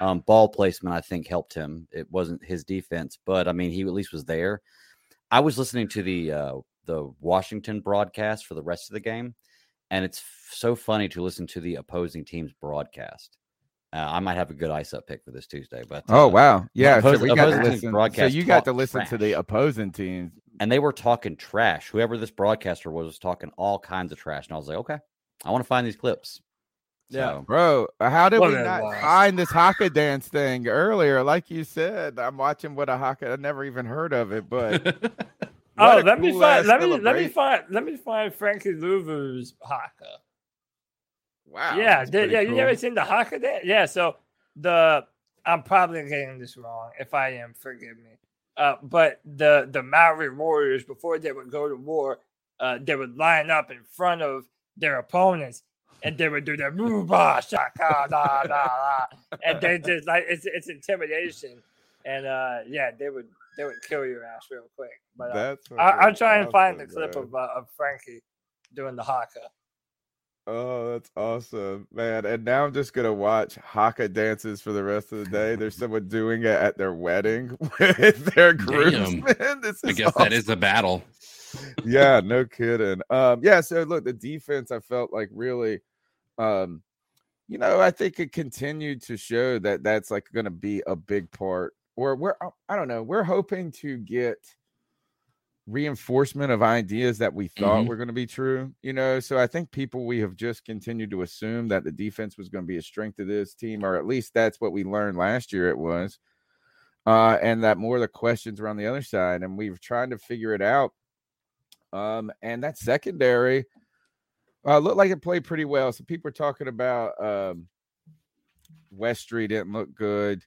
um, ball placement I think helped him. It wasn't his defense, but I mean he at least was there. I was listening to the uh, the Washington broadcast for the rest of the game. And it's f- so funny to listen to the opposing team's broadcast. Uh, I might have a good ice up pick for this Tuesday, but uh, oh wow, yeah, opposing, so we got to listen. So you got to listen trash. To the opposing team, and they were talking trash. Whoever this broadcaster was was talking all kinds of trash, and I was like, okay, I want to find these clips. Yeah, so, bro, how did we not was. find this haka dance thing earlier? Like you said, I'm watching what a haka. I never even heard of it, but. What oh, let cool me find let me let me find let me find Frankie Luvu's haka. Wow. Yeah, they, yeah, cool. You never seen the haka dance? Yeah, so the I'm probably getting this wrong. If I am, forgive me. Uh, but the the Maori warriors, before they would go to war, uh, they would line up in front of their opponents and they would do their muba shaka da da da, and they just like it's it's intimidation, and uh, yeah, they would. They would kill your ass real quick. But uh, I, I'll try awesome, and find the clip of, uh, of Frankie doing the haka. Oh, that's awesome, man. And now I'm just going to watch haka dances for the rest of the day. There's someone doing it at their wedding with their groomsmen. I guess awesome. That is a battle. Yeah, no kidding. Um, yeah, so look, the defense, I felt like really, um, you know, I think it continued to show that that's like going to be a big part. Or we're, I don't know, we're hoping to get reinforcement of ideas that we thought mm-hmm. were going to be true, you know? So I think people, we have just continued to assume that the defense was going to be a strength of this team, or at least that's what we learned last year it was. Uh, and that more of the questions were on the other side, and we've tried to figure it out. Um, and that secondary, Uh, looked like it played pretty well. So people are talking about um, Westry didn't look good.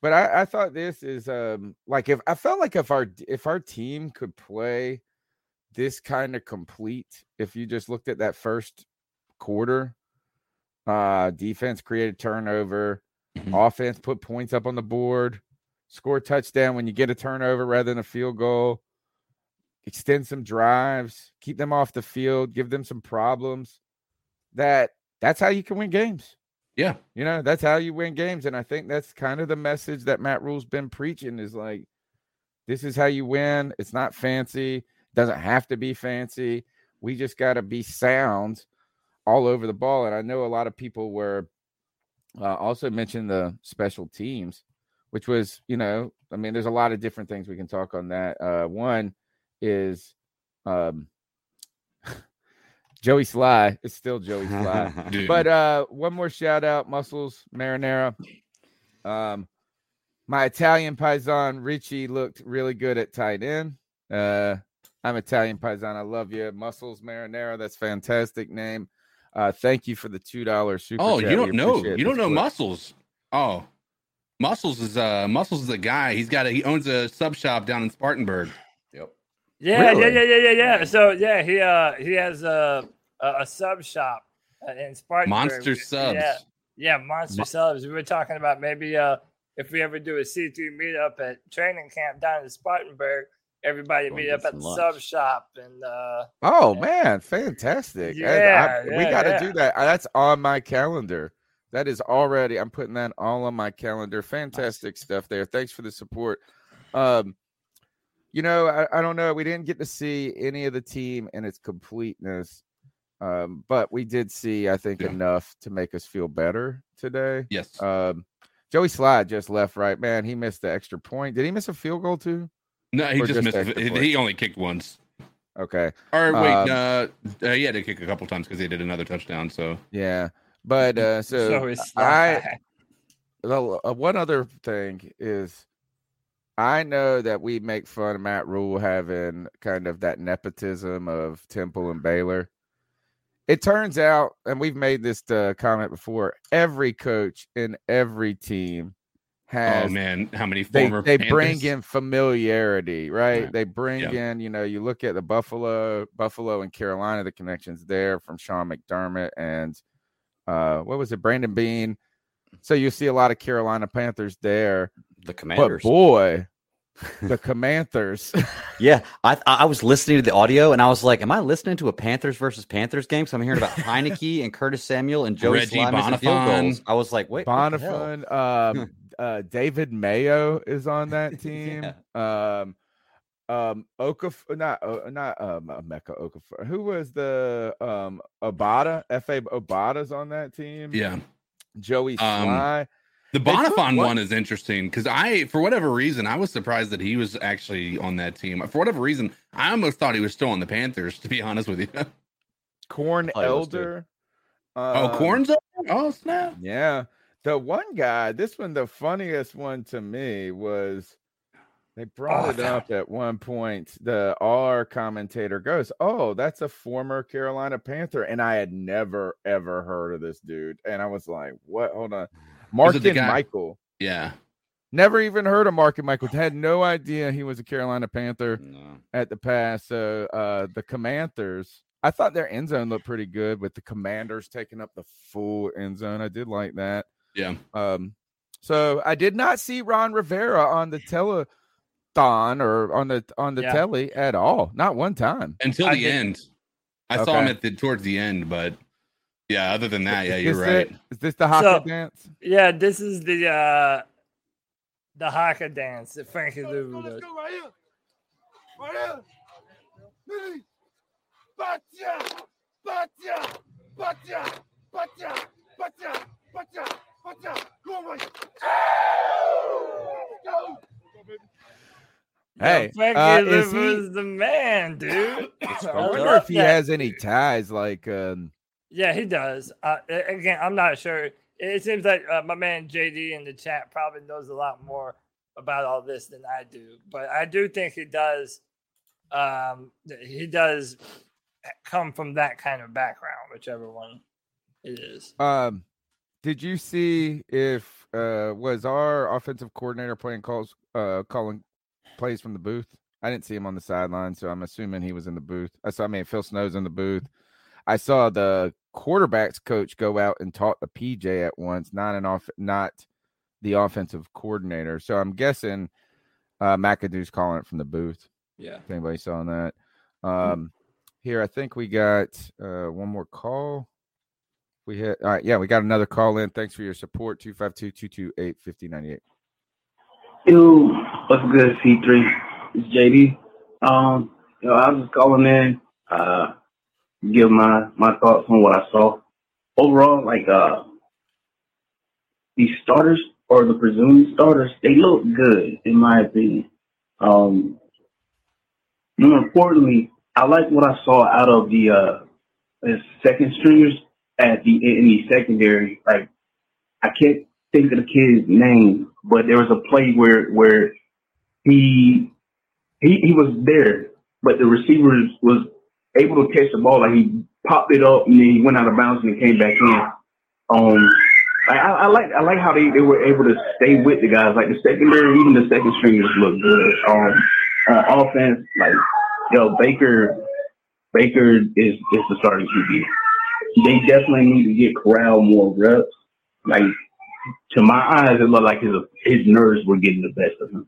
But I, I thought this is um, like if I felt like if our if our team could play this kind of complete, if you just looked at that first quarter, uh, defense created turnover, mm-hmm. offense put points up on the board, score a touchdown when you get a turnover rather than a field goal, extend some drives, keep them off the field, give them some problems. That that's how you can win games. Yeah. You know, that's how you win games. And I think that's kind of the message that Matt Rhule's been preaching is like, this is how you win. It's not fancy. It doesn't have to be fancy. We just got to be sound all over the ball. And I know a lot of people were uh, also mentioned the special teams, which was, you know, I mean, there's a lot of different things we can talk on that. Uh, one is um, Joey Slye. It's still Joey Slye. But uh, one more shout out, Muscles Marinara. Um, my Italian paisan Richie looked really good at tight end. Uh, I'm Italian paisan. I love you, Muscles Marinara. That's fantastic name. Uh, thank you for the two dollar super. Oh, chat. You don't know? You don't know clip. Muscles? Oh, Muscles is uh Muscles is a guy. He's got a, he owns a sub shop down in Spartanburg. Yeah, really? yeah, yeah, yeah, yeah, yeah. So yeah, he uh he has a a, a sub shop in Spartanburg. Monster subs. Yeah, yeah, monster Mon- subs. We were talking about maybe uh if we ever do a C three meetup at training camp down in Spartanburg, everybody Go meet up at the lunch. sub shop and. Uh, oh and, man, fantastic! Yeah, I, I, yeah we got to yeah. do that. That's on my calendar. That is already. I'm putting that all on my calendar. Fantastic nice. stuff there. Thanks for the support. Um. You know, I, I don't know. We didn't get to see any of the team in its completeness, um, but we did see, I think, yeah. enough to make us feel better today. Yes. Um, Joey Slye just left right. Man, he missed the extra point. Did he miss a field goal, too? No, he just, just missed. He, he only kicked once. Okay. Or wait, um, uh, uh, he had to kick a couple times because he did another touchdown. So, yeah. But uh, so, so I, the, uh, one other thing is, I know that we make fun of Matt Rhule having kind of that nepotism of Temple and Baylor. It turns out, and we've made this uh, comment before, every coach in every team has. Oh, man, how many former They, they bring in familiarity, right? Yeah. They bring yeah. in, you know, you look at the Buffalo, Buffalo and Carolina, the connections there from Sean McDermott and uh, what was it, Brandon Bean. So you see a lot of Carolina Panthers there. The Commanders. But boy, the Commanders. Yeah, I I was listening to the audio, and I was like, am I listening to a Panthers versus Panthers game? So I'm hearing about Heineke and Curtis Samuel and Joey Slye and field goals. I was like, wait. Bonifon, um, uh, David Mayo is on that team. yeah. Um, um, Okafor, not, uh, not um, Emeka Okafor. Who was the um, Obata? F A Obata's on that team. Yeah. Joey Slye. Um, The Bonifon one is interesting because I, for whatever reason, I was surprised that he was actually on that team. For whatever reason, I almost thought he was still on the Panthers, to be honest with you. Corn oh, Elder. Uh, oh, Corn's Elder? Oh, snap. Yeah. The one guy, this one, the funniest one to me was they brought oh, it God. up at one point. The R commentator goes, oh, that's a former Carolina Panther. And I had never, ever heard of this dude. And I was like, what? Hold on. Mark and Michael. Yeah. Never even heard of Mark and Michael. Had no idea he was a Carolina Panther no. at the pass. So uh, the Commanders, I thought their end zone looked pretty good with the Commanders taking up the full end zone. I did like that. Yeah. Um. So I did not see Ron Rivera on the telethon or on the on the yeah. telly at all. Not one time. Until the I end. Didn't. I okay. saw him at the towards the end, but. Yeah, other than that, yeah, you're is right. It, is this the haka so, dance? Yeah, this is the uh, the haka dance that Frankie Luvu does. Hey, Frankie uh, Luvu is the man, dude. I wonder if he that. has any ties like. Um, Yeah, he does. Uh, again, I'm not sure. It seems like uh, my man J D in the chat probably knows a lot more about all this than I do. But I do think he does. Um, he does come from that kind of background, whichever one it is. Um, did you see if uh, was our offensive coordinator playing calls, uh, calling plays from the booth? I didn't see him on the sideline, so I'm assuming he was in the booth. I saw, I mean, Phil Snow's in the booth. I saw the quarterbacks coach go out and talk to P J at once, not an off, not the offensive coordinator. So I'm guessing uh, McAdoo's calling it from the booth. Yeah. If anybody saw that. Um, mm-hmm. Here, I think we got uh, one more call. We hit, all right, yeah, we got another call in. Thanks for your support, two five two, two two eight, five oh nine eight. Yo, what's good, C three? It's J D. Um, you know, I was just calling in, uh, give my, my thoughts on what I saw. Overall, like, uh, these starters or the presumed starters, they look good, in my opinion. Um, more importantly, I like what I saw out of the, uh, second stringers at the, in the secondary. Like, I can't think of the kid's name, but there was a play where, where he, He he was there, but the receiver was able to catch the ball. Like, he popped it up and then he went out of bounds and came back in. Um, I, I like I like how they, they were able to stay with the guys. Like, the secondary, even the second stringers looked good. Um, uh, offense, like, yo, Baker Baker is is the starting Q B. They definitely need to get Corral more reps. Like, to my eyes, it looked like his his nerves were getting the best of him.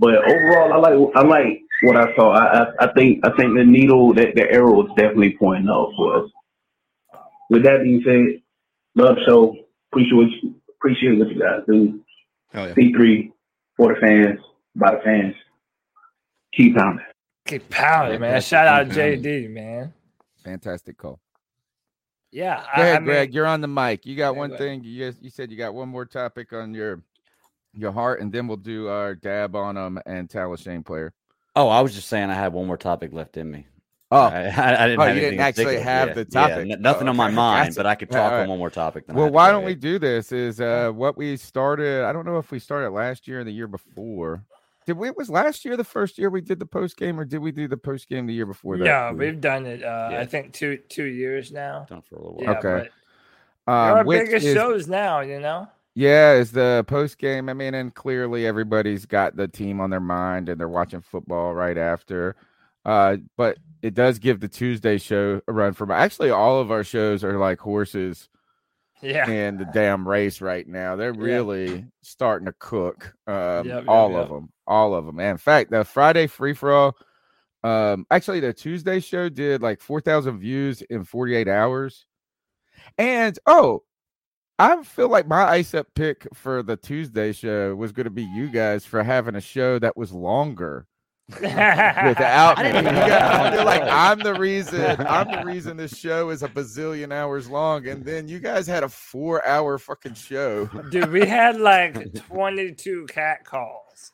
But overall, I like I like what I saw. I, I I think I think the needle, that the arrow is definitely pointing out for us. With that being said, love show. Appreciate what you, appreciate what you guys do. Oh, yeah. C three for the fans, by the fans. Keep pounding. Keep pounding, man. Fantastic. Shout out J D, man. Fantastic call. Yeah, go ahead, I, I Greg. Mean, you're on the mic. You got one thing. You you said you got one more topic on your. Your heart, and then we'll do our dab on them and tell a Shane player. Oh, I was just saying I had one more topic left in me. Oh, I, I, I didn't, oh, have you didn't actually have yeah. the topic. Yeah, n- nothing oh, on my mind, but I could talk right. on one more topic. Than well, why don't we do this? Is uh, what we started. I don't know if we started last year or the year before. Did we? Was last year the first year we did the post game, or did we do the post game the year before that? Yeah, year? We've done it. Uh, yeah. I think two two years now. Done for a little while. Yeah, okay. Um, our biggest is, shows now, you know. Yeah, it's the post game. I mean, and clearly everybody's got the team on their mind and they're watching football right after. Uh, but it does give the Tuesday show a run for. Actually, all of our shows are like horses yeah. in the damn race right now. They're really yeah. starting to cook. Um, yep, all yep, of yep. them, all of them. And in fact, the Friday free for all, um, actually, the Tuesday show did like four thousand views in forty-eight hours. And oh, I feel like my ice up pick for the Tuesday show was going to be you guys for having a show that was longer without me. I feel like I'm the reason. I'm the reason this show is a bazillion hours long, and then you guys had a four-hour fucking show. Dude, we had like twenty-two cat calls.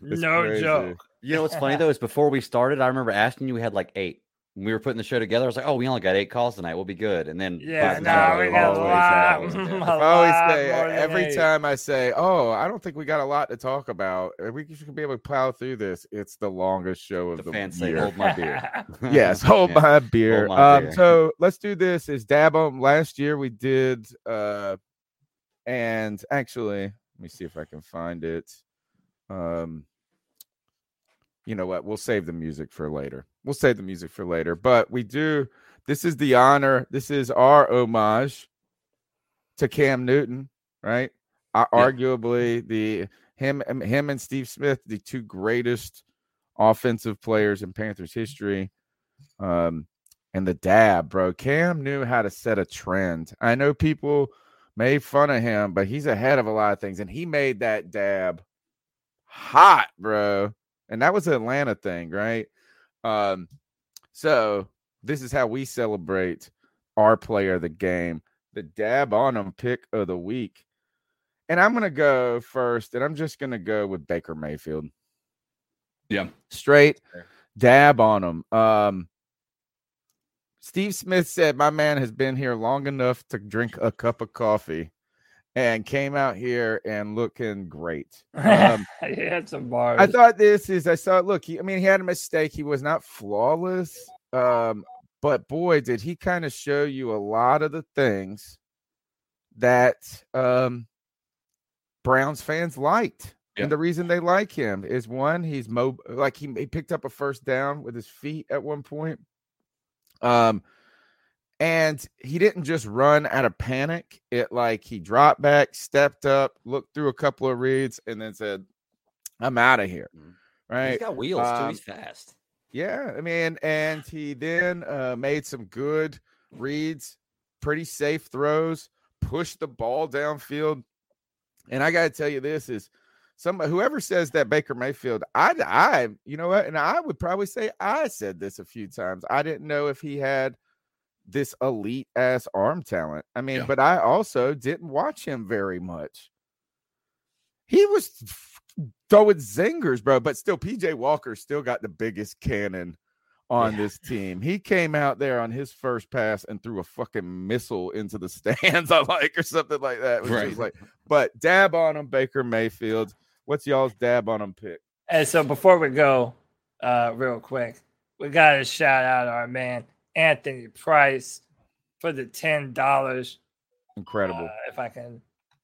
That's no crazy. Joke. You know what's funny though is before we started, I remember asking you we had like eight. We were putting the show together. I was like, "Oh, we only got eight calls tonight. We'll be good." And then, yeah, no, we got a lot. I always say every time I say, "Oh, I don't think we got a lot to talk about. We should be able to plow through this." It's the longest show of the year. The fans say, "Hold my beer." Yes, hold my beer. Um, so let's do this. Is dab on last year we did, uh, and actually, let me see if I can find it. Um, you know what? We'll save the music for later. We'll save the music for later, but we do. This is the honor. This is our homage to Cam Newton, right? Uh, yeah. Arguably the him, him and Steve Smith, the two greatest offensive players in Panthers history. Um, and the dab, bro. Cam knew how to set a trend. I know people made fun of him, but he's ahead of a lot of things, and he made that dab hot, bro. And that was an Atlanta thing, right? Um, so this is how we celebrate our player of the game, the dab on him pick of the week. And I'm going to go first, and I'm just going to go with Baker Mayfield. Yeah. Straight dab on him. Um, Steve Smith said, my man has been here long enough to drink a cup of coffee and came out here and looking great. Um, he had some bars. I thought this is, I saw, look, he, I mean, he had a mistake. He was not flawless, um, But, boy, did he kind of show you a lot of the things that um, Browns fans liked. Yeah. And the reason they like him is, one, he's mo- like he, he picked up a first down with his feet at one point. Um, and he didn't just run out of panic. It like he dropped back, stepped up, looked through a couple of reads, and then said, I'm out of here. Right. He's got wheels um, too. He's fast. Yeah. I mean, and he then uh, made some good reads, pretty safe throws, pushed the ball downfield. And I got to tell you, this is, somebody, whoever says that Baker Mayfield, I, I, you know what, and I would probably say I said this a few times. I didn't know if he had this elite ass arm talent. I mean, yeah. But I also didn't watch him very much. He was throwing zingers, bro. But still, P J Walker still got the biggest cannon on yeah. this team. He came out there on his first pass and threw a fucking missile into the stands, I like, or something like that. Which right. was like, but dab on him, Baker Mayfield. What's y'all's dab on him pick? And so before we go, uh, real quick, we got to shout out our man Anthony Price for the ten dollars. Incredible. Uh, if I can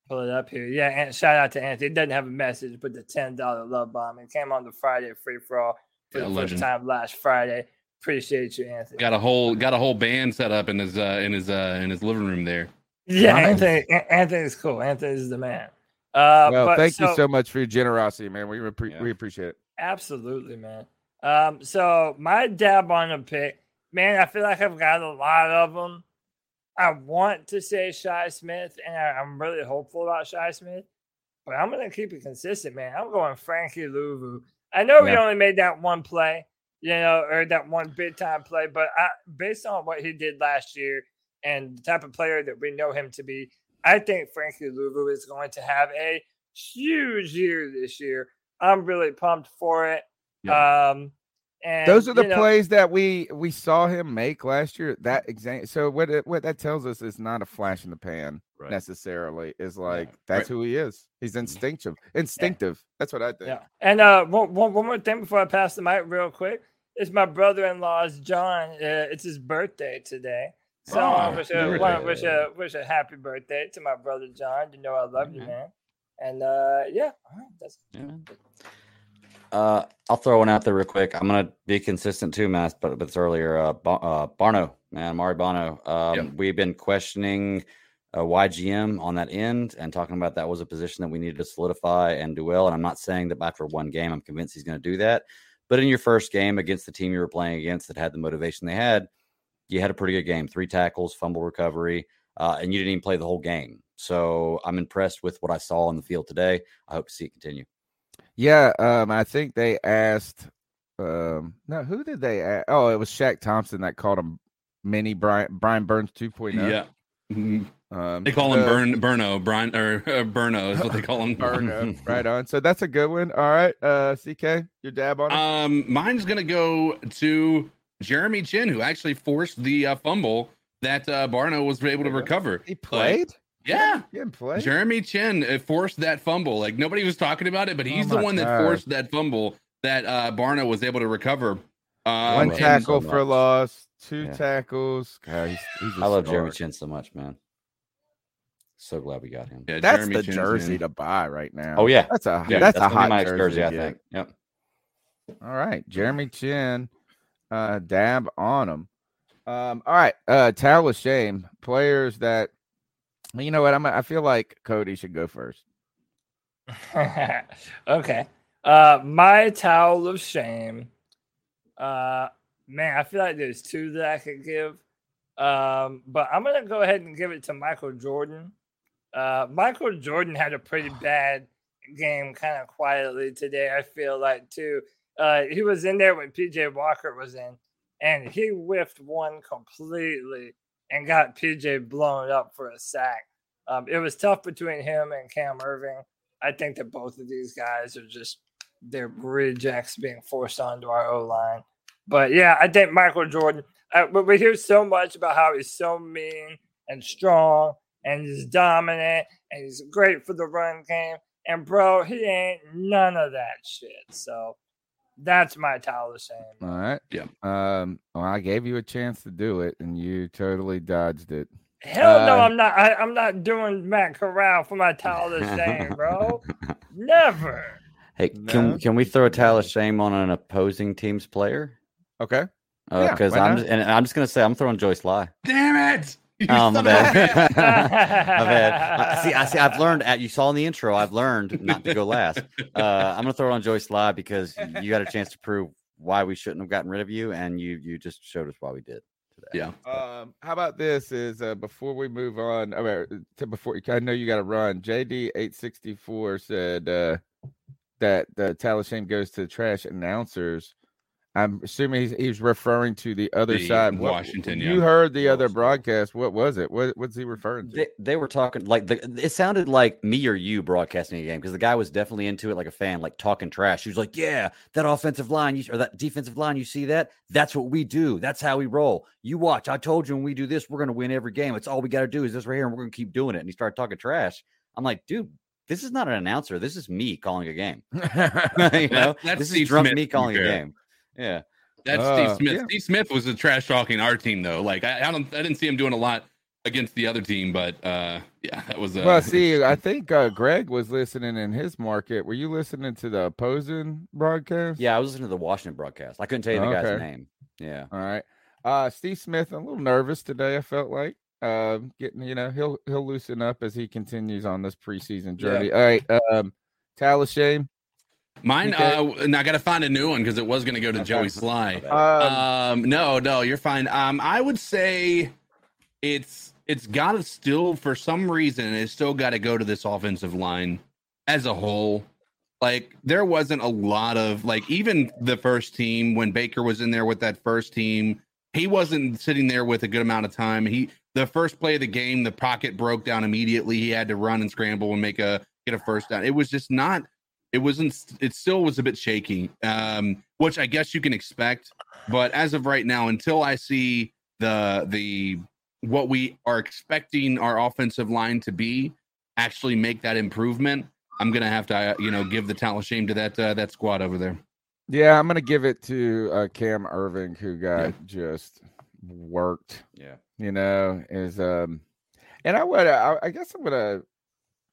pull it up here. Yeah, and shout out to Anthony. It doesn't have a message, but the ten dollars love bomb. It came on the Friday free-for-all for yeah, the legend. First time last Friday. Appreciate you, Anthony. Got a whole got a whole band set up in his uh, in his uh, in his living room there. Yeah, nice. Anthony. Anthony's cool. Anthony's the man. Uh, well, but, thank so, you so much for your generosity, man. We repre- yeah. we appreciate it. Absolutely, man. Um, so my dab on the pick, man. I feel like I've got a lot of them. I want to say Shi Smith, and I, I'm really hopeful about Shi Smith, but I'm gonna keep it consistent, man. I'm going Frankie Luvu. I know yeah. we only made that one play, you know, or that one big time play, but I, based on what he did last year and the type of player that we know him to be, I think Frankie Luvu is going to have a huge year this year. I'm really pumped for it. Yeah. Um, and those are the know, plays that we, we saw him make last year. That exact. So what it, what that tells us is not a flash in the pan right. necessarily. Is like yeah. that's right. who he is. He's instinctive. Instinctive. Yeah. That's what I think. Yeah. And uh, one, one one more thing before I pass the mic, real quick. It's my brother-in-law's John. Uh, it's his birthday today. So oh, I wish a, well, wish, a, wish a happy birthday to my brother John. You know I love mm-hmm. you, man. And uh, yeah, all right, that's yeah. Uh, I'll throw one out there real quick. I'm gonna be consistent too, Matt. But, but it's earlier, uh, ba- uh, Barno, man, Mari Barno. Um, yep. We've been questioning uh, Y G M on that end and talking about that was a position that we needed to solidify and do well. And I'm not saying that after one game, I'm convinced he's gonna do that. But in your first game against the team you were playing against that had the motivation they had, you had a pretty good game, three tackles, fumble recovery, uh, and you didn't even play the whole game. So I'm impressed with what I saw on the field today. I hope to see it continue. Yeah, um, I think they asked um, – no, who did they ask? Oh, it was Shaq Thompson that called him mini Brian, Brian Burns two point oh. Yeah. Mm-hmm. Um, they call him uh, Burn Burno, Brian, or uh, Burno is what they call him. Burno, right on. So that's a good one. All right, uh, C K, your dab on it? Um, mine's going to go to – Jeremy Chinn, who actually forced the uh, fumble that uh, Barno was able to recover. He played? Like, yeah. He didn't play. Jeremy Chinn uh, forced that fumble. Like, nobody was talking about it, but he's oh the one God. that forced that fumble that uh, Barno was able to recover. Um, one tackle and, so for loss, two yeah. tackles. God, he's, he's I love star. Jeremy Chinn so much, man. So glad we got him. Yeah, that's Jeremy the Chinn's jersey man. to buy right now. Oh, yeah. That's a, yeah, that's that's a hot my jersey, jersey I think. Yep. All right. Jeremy Chinn. Uh, dab on them. Um, all right. Uh, towel of shame. Players that, you know what? I'm. I feel like Cody should go first. Okay. Uh, my towel of shame. Uh, man, I feel like there's two that I could give. Um, but I'm gonna go ahead and give it to Michael Jordan. Uh, Michael Jordan had a pretty bad game, kind of quietly today. I feel like too. Uh, he was in there when P J Walker was in, and he whiffed one completely and got P J blown up for a sack. Um, it was tough between him and Cam Erving. I think that both of these guys are just they're rejects being forced onto our O-line. But, yeah, I think Michael Jordan uh, – we hear so much about how he's so mean and strong and he's dominant and he's great for the run game. And, bro, he ain't none of that shit. So – That's my towel of shame. All right. Yeah. Um, well, I gave you a chance to do it, and you totally dodged it. Hell no, uh, I'm not. I, I'm not doing Matt Corral for my towel of shame, bro. Never. Hey, can no. can we throw a towel of shame on an opposing team's player? Okay. Because uh, yeah, I'm just, and I'm just gonna say I'm throwing Joey Slye. Damn it! Um, my bad. my bad. I, see, I see. I've learned. At, you saw in the intro. I've learned not to go last. Uh, I'm gonna throw on Joey Slye because you got a chance to prove why we shouldn't have gotten rid of you, and you you just showed us why we did. Yeah. Um, how about this? Is uh, before we move on, I mean, to before I know you got to run. J D eight sixty-four said uh, that the towel of shame goes to the trash announcers. I'm assuming he's, he's referring to the other the side. Washington. What, yeah. You heard the other broadcast. What was it? What What's he referring to? They, they were talking like the, it sounded like me or you broadcasting a game because the guy was definitely into it like a fan, like talking trash. He was like, "Yeah, that offensive line you, or that defensive line, you see that? That's what we do. That's how we roll. You watch. I told you when we do this, we're going to win every game. It's all we got to do is this right here, and we're going to keep doing it." And he started talking trash. I'm like, dude. This is not an announcer. This is me calling a game. You know, that's, that's this Steve is drunk Smith me calling a game. Yeah, that's uh, Steve Smith. Yeah. Steve Smith was the trash talking our team though. Like I, I don't, I didn't see him doing a lot against the other team, but uh, yeah, that was. Uh, well, see, I think uh, Greg was listening in his market. Were you listening to the opposing broadcast? Yeah, I was listening to the Washington broadcast. I couldn't tell you the okay. guy's name. Yeah. All right. Uh, Steve Smith, I'm a little nervous today. I felt like. Uh, getting you know he'll he'll loosen up as he continues on this preseason journey. Yeah. All right, um, towel of shame. Mine, okay. uh, and I gotta find a new one because it was gonna go to okay. Joey Slye. Um, um, no, no, you're fine. Um, I would say it's it's gotta still for some reason it's still gotta go to this offensive line as a whole. Like there wasn't a lot of like even the first team when Baker was in there with that first team, he wasn't sitting there with a good amount of time. He The first play of the game, the pocket broke down immediately. He had to run and scramble and make a get a first down. It was just not. It wasn't. It still was a bit shaky, um, which I guess you can expect. But as of right now, until I see the the what we are expecting our offensive line to be actually make that improvement, I'm gonna have to you know give the towel of shame to that uh, that squad over there. Yeah, I'm gonna give it to uh, Cam Erving, who got yeah. just worked. Yeah. You know, is um, and I would, I, I guess I'm gonna,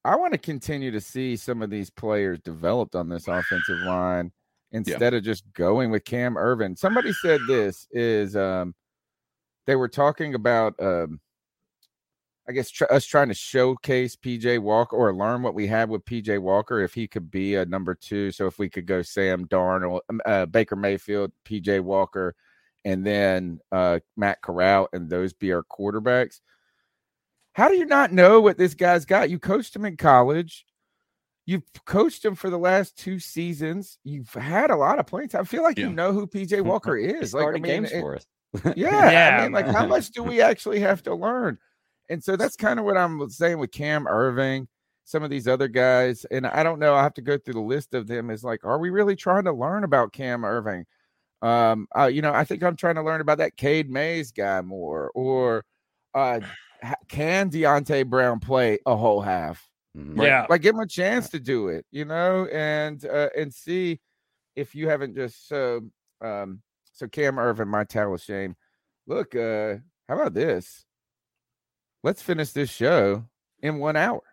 I want to continue to see some of these players developed on this offensive line instead yeah. of just going with Cam Erving. Somebody said this is, um, they were talking about, um, I guess tr- us trying to showcase P J Walker or learn what we have with P J Walker if he could be a number two. So if we could go Sam Darnold, uh, Baker Mayfield, P J Walker. And then uh, Matt Corral, and those be our quarterbacks. How do you not know what this guy's got? You coached him in college. You've coached him for the last two seasons. You've had a lot of playing time. I feel like yeah. you know who P J Walker is. Like, I mean, games it, for us. yeah, yeah. I mean, like, how much do we actually have to learn? And so that's kind of what I'm saying with Cam Erving, some of these other guys. And I don't know. I have to go through the list of them. It's like, are we really trying to learn about Cam Erving? Um, uh, you know, I think I'm trying to learn about that Cade Mays guy more, or uh, can Deontay Brown play a whole half? Mm-hmm. Yeah, like, like give him a chance to do it, you know, and uh, and see if you haven't just so. Um, so Cam Erving, my towel of shame. Look, uh, how about this? Let's finish this show in one hour.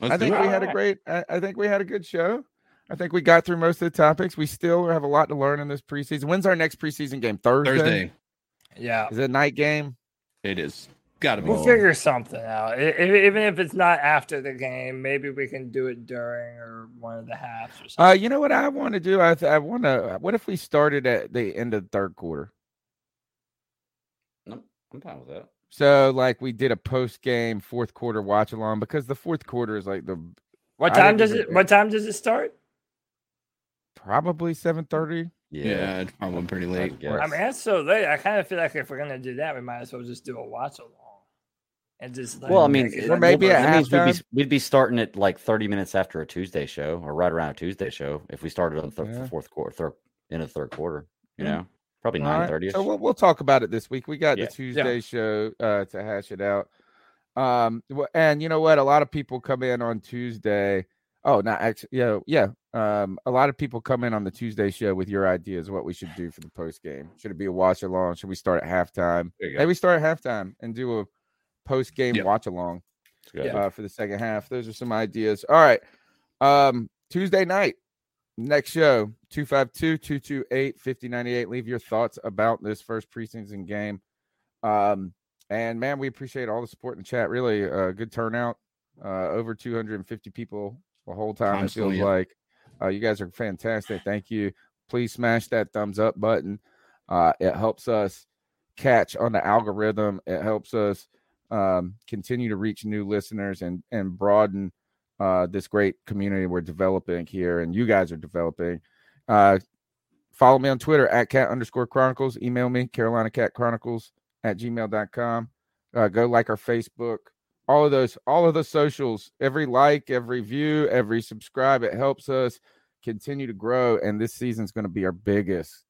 Let's I think we had a great. I, I think we had a good show. I think we got through most of the topics. We still have a lot to learn in this preseason. When's our next preseason game? Thursday? Thursday. Yeah. Is it a night game? It is. Got to be. We'll figure something out. If, even if it's not after the game, maybe we can do it during or one of the halves or something. Uh, you know what I want to do? I, I want to – what if we started at the end of the third quarter? No, I'm fine with that. So, like, we did a post-game fourth quarter watch-along because the fourth quarter is like the – What time does it? What time does it start? Probably seven thirty. Yeah, yeah, it's probably pretty late. I, I mean, that's so late. I kind of feel like if we're going to do that, we might as well just do a watch along. And just like, well, I mean, it, maybe it means we'd be, we'd be starting at like thirty minutes after a Tuesday show or right around a Tuesday show if we started on the th- yeah. fourth quarter, third, end of third quarter, you mm-hmm. know, probably nine thirty. Right. So we'll, we'll talk about it this week. We got yeah. the Tuesday yeah. show uh, to hash it out. Um, and you know what? A lot of people come in on Tuesday. Oh, not actually. Yeah. Yeah. Um, a lot of people come in on the Tuesday show with your ideas of what we should do for the post game. Should it be a watch along? Should we start at halftime? Hey, we start at halftime and do a post game yep. watch along uh, for the second half. Those are some ideas. All right. Um, Tuesday night, next show, two five two, two two eight, five oh nine eight. Leave your thoughts about this first preseason game. Um, and man, we appreciate all the support in the chat. Really uh, good turnout. Uh, over two hundred fifty people the whole time. Constantly, it feels yeah. like uh, you guys are fantastic. Thank you. Please smash that thumbs up button. Uh, it helps us catch on the algorithm. It helps us um, continue to reach new listeners and, and broaden uh, this great community we're developing here. And you guys are developing. Uh, follow me on Twitter at cat underscore chronicles. Email me Carolina Cat Chronicles at gmail dot com. Uh, go like our Facebook. All of those, all of the socials, every like, every view, every subscribe, it helps us continue to grow. And this season's going to be our biggest,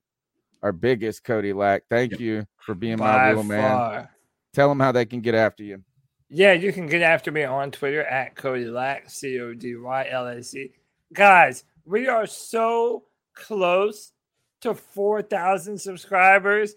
our biggest Cody Lack. Thank yep. you for being By my real man. Tell them how they can get after you. Yeah, you can get after me on Twitter at Cody Lack, C O D Y L A C. Guys, we are so close to four thousand subscribers.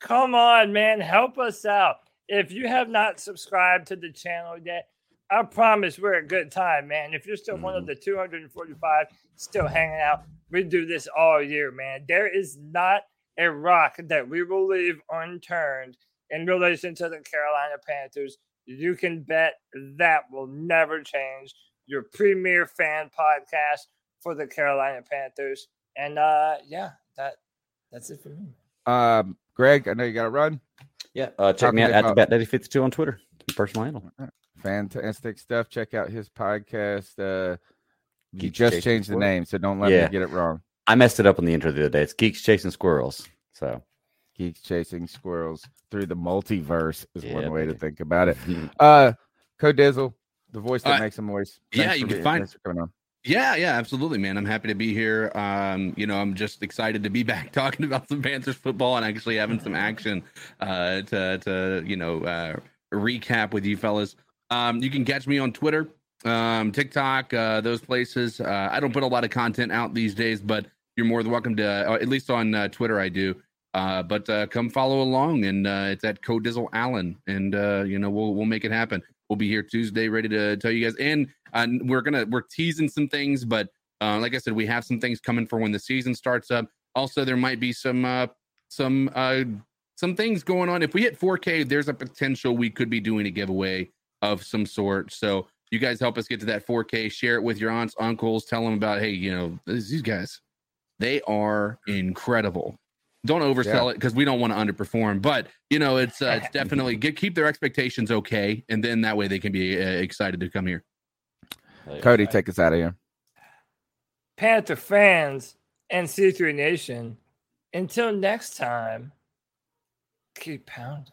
Come on, man. Help us out. If you have not subscribed to the channel yet, I promise we're a good time, man. If you're still one of the two hundred forty-five still hanging out, we do this all year, man. There is not a rock that we will leave unturned in relation to the Carolina Panthers. You can bet that will never change. Your premier fan podcast for the Carolina Panthers. And, uh, yeah, that that's it for me. Um, Greg, I know you got to run. Yeah, uh, check me out at the Bat Daddy fifty-two on Twitter. Personal handle. Fantastic stuff. Check out his podcast. Uh, you just changed the name, so don't let yeah. me get it wrong. I messed it up on the intro the other day. It's Geeks Chasing Squirrels. So, Geeks Chasing Squirrels through the multiverse is yeah, one way to think about it. uh, Codizzle, the voice that uh, makes a noise. Thanks yeah, you can find it. Yeah, yeah, absolutely, man. I'm happy to be here. Um, you know, I'm just excited to be back talking about some Panthers football and actually having some action uh, to, to, you know, uh, recap with you fellas. Um, you can catch me on Twitter, um, TikTok, uh, those places. Uh, I don't put a lot of content out these days, but you're more than welcome to, uh, at least on uh, Twitter I do. Uh, but uh, come follow along, and uh, it's at Codizzle Allen, and, uh, you know, we'll we'll make it happen. We'll be here Tuesday ready to tell you guys. And uh, we're going to we're teasing some things. But uh, like I said, we have some things coming for when the season starts up. Also, there might be some uh, some uh, some things going on. If we hit four K, there's a potential we could be doing a giveaway of some sort. So you guys help us get to that four K. Share it with your aunts, uncles. Tell them about, hey, you know, these guys, they are incredible. Don't oversell yeah. it because we don't want to underperform. But, you know, it's uh, it's definitely get, keep their expectations okay. And then that way they can be uh, excited to come here. Cody, take us out of here. Panther fans and C three Nation, until next time, keep pounding.